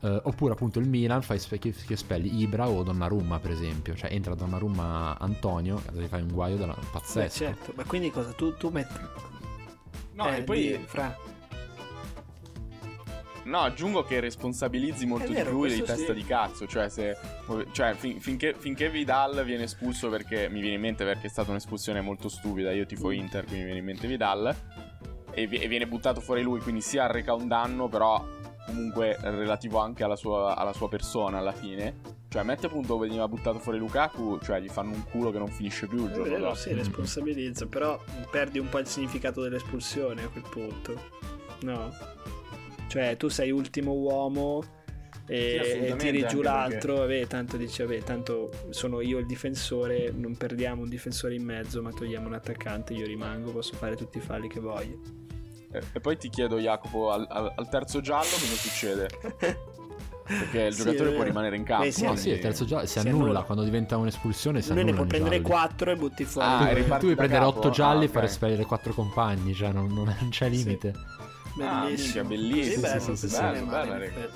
Uh, oppure appunto il Milan fa espe- che espelli Ibra o Donnarumma, per esempio, cioè entra Donnarumma Antonio, gli fai un guaio della... pazzesco. Beh, certo, ma quindi cosa tu, tu metti no eh, e poi di... Fra no aggiungo che responsabilizzi molto vero, di più dei testa sì. di cazzo, cioè se cioè fin- finché, finché Vidal viene espulso, perché mi viene in mente perché è stata un'espulsione molto stupida, io tifo Inter quindi mi viene in mente Vidal, e, vi- e viene buttato fuori lui, quindi si arreca un danno però comunque relativo anche alla sua, alla sua persona alla fine, cioè mette appunto veniva buttato fuori Lukaku, cioè gli fanno un culo che non finisce più il giorno dopo. Si responsabilizza, però perdi un po' il significato dell'espulsione a quel punto, no? Cioè tu sei ultimo uomo e, sì, e tiri giù l'altro perché... vabbè, tanto dici vabbè, tanto sono io il difensore, non perdiamo un difensore in mezzo ma togliamo un attaccante, io rimango, posso fare tutti i falli che voglio. E poi ti chiedo, Jacopo, al, al terzo giallo cosa succede? Perché il giocatore sì, può rimanere in campo. Beh, sì, no, sì, il terzo giallo si, si annulla, annulla quando diventa un'espulsione. Si lui annulla ne può prendere quattro e butti fuori. Ah, tu, tu puoi prendere otto gialli ah, okay. e fare espellere quattro compagni, cioè non, non c'è limite. Sì. Bellissimo, ah, bellissimo. Sì, sì, sì, bello, bello, bello, bello.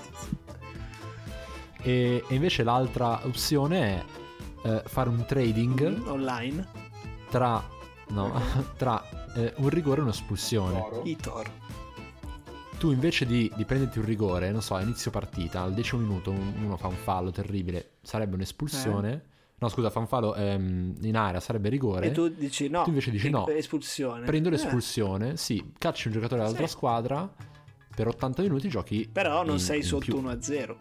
E, e invece l'altra opzione è eh, fare un trading mm, online tra no, okay. tra Eh, un rigore e un'espulsione. I toro. Tu invece di, di prenderti un rigore, non so, a inizio partita, al decimo minuto un, uno fa un fallo terribile, sarebbe un'espulsione. Eh. No, scusa, fa un fallo ehm, in area, sarebbe rigore. E tu dici no. Tu invece dici no. Espulsione. Prendo l'espulsione, eh. sì, cacci un giocatore dall'altra sì. squadra, per ottanta minuti giochi. Però non in, sei in sotto più. uno a zero.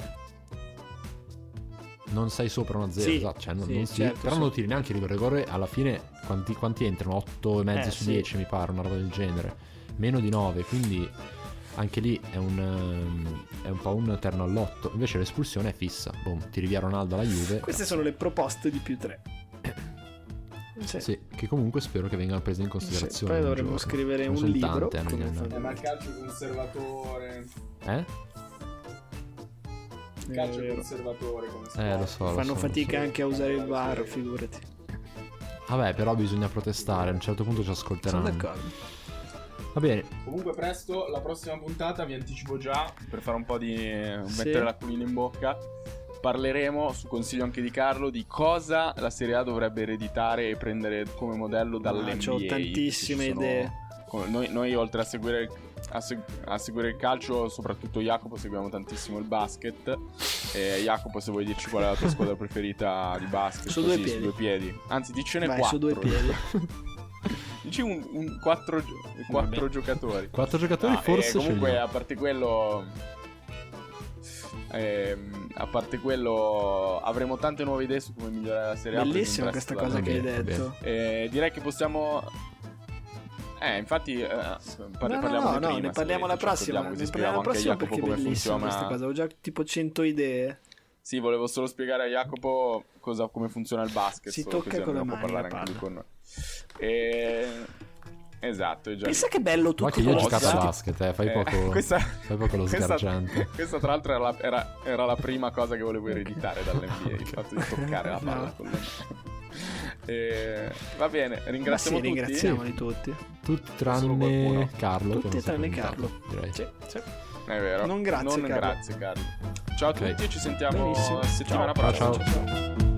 Non sei sopra uno a zero, sì, esatto, cioè non, sì, non si, certo, però sì. non lo tiri neanche il rigore, alla fine quanti, quanti entrano? otto e mezzo eh, su sì. dieci mi pare, una roba del genere, meno di nove, quindi anche lì è un è un po' un terno all'otto. Invece l'espulsione è fissa, boom, tiri via Ronaldo alla Juve. Queste sono le proposte di più tre. Sì. sì, che comunque spero che vengano prese in considerazione. Sì, poi dovremmo scrivere un libro, tante, ma il calcio conservatore. Eh? Calcio eh, conservatore come si eh, lo so, lo fanno so, fatica so. anche a usare il V A R, figurati. Vabbè, però bisogna protestare, a un certo punto ci ascolteranno. Sono d'accordo. Va bene. Comunque presto, la prossima puntata, vi anticipo già, per fare un po' di sì. mettere la culina in bocca, parleremo, su consiglio anche di Carlo, di cosa la Serie A dovrebbe ereditare e prendere come modello dall'N B A. Ah, c'ho tantissime idee. noi, noi oltre a seguire, a, seg- a seguire il calcio, soprattutto Jacopo, seguiamo tantissimo il basket. E Jacopo, se vuoi dirci qual è la tua squadra preferita di basket, su, così, due, piedi. su due piedi, anzi, dicene Vai, quattro. Su due piedi. Dici un, un quattro, quattro giocatori. Quattro giocatori, ah, forse. Comunque, scegliamo. a parte quello. Eh, a parte quello avremo tante nuove idee su come migliorare la Serie A. Bellissima questa cosa che hai detto. Eh, direi che possiamo eh infatti eh, par- no, parliamo no, di no, prima, ne parliamo alla prossima, ne parliamo alla prossima perché è bellissima questa cosa, ho già tipo cento idee. Sì, volevo solo spiegare a Jacopo cosa, come funziona il basket. Si tocca con la mano la palla con... e... Esatto, è già... Pensa che bello tutto. Ma che io ho giocato a basket, eh, fai poco, eh, questa, fai poco lo sgargiante. Questa, questa tra l'altro era la, era, era la prima cosa che volevo ereditare dall'N B A, okay. Il fatto di toccare la palla no. con le eh, va bene, ringraziamo sì, tutti. Ringraziamoli tutti. Tutti tranne Carlo. Tutti tranne Carlo. Direi. Sì, sì. È vero. Non grazie, non Carlo. grazie Carlo. Ciao a okay. tutti, ci sentiamo Benissimo. settimana ciao, prossima. Ciao. ciao.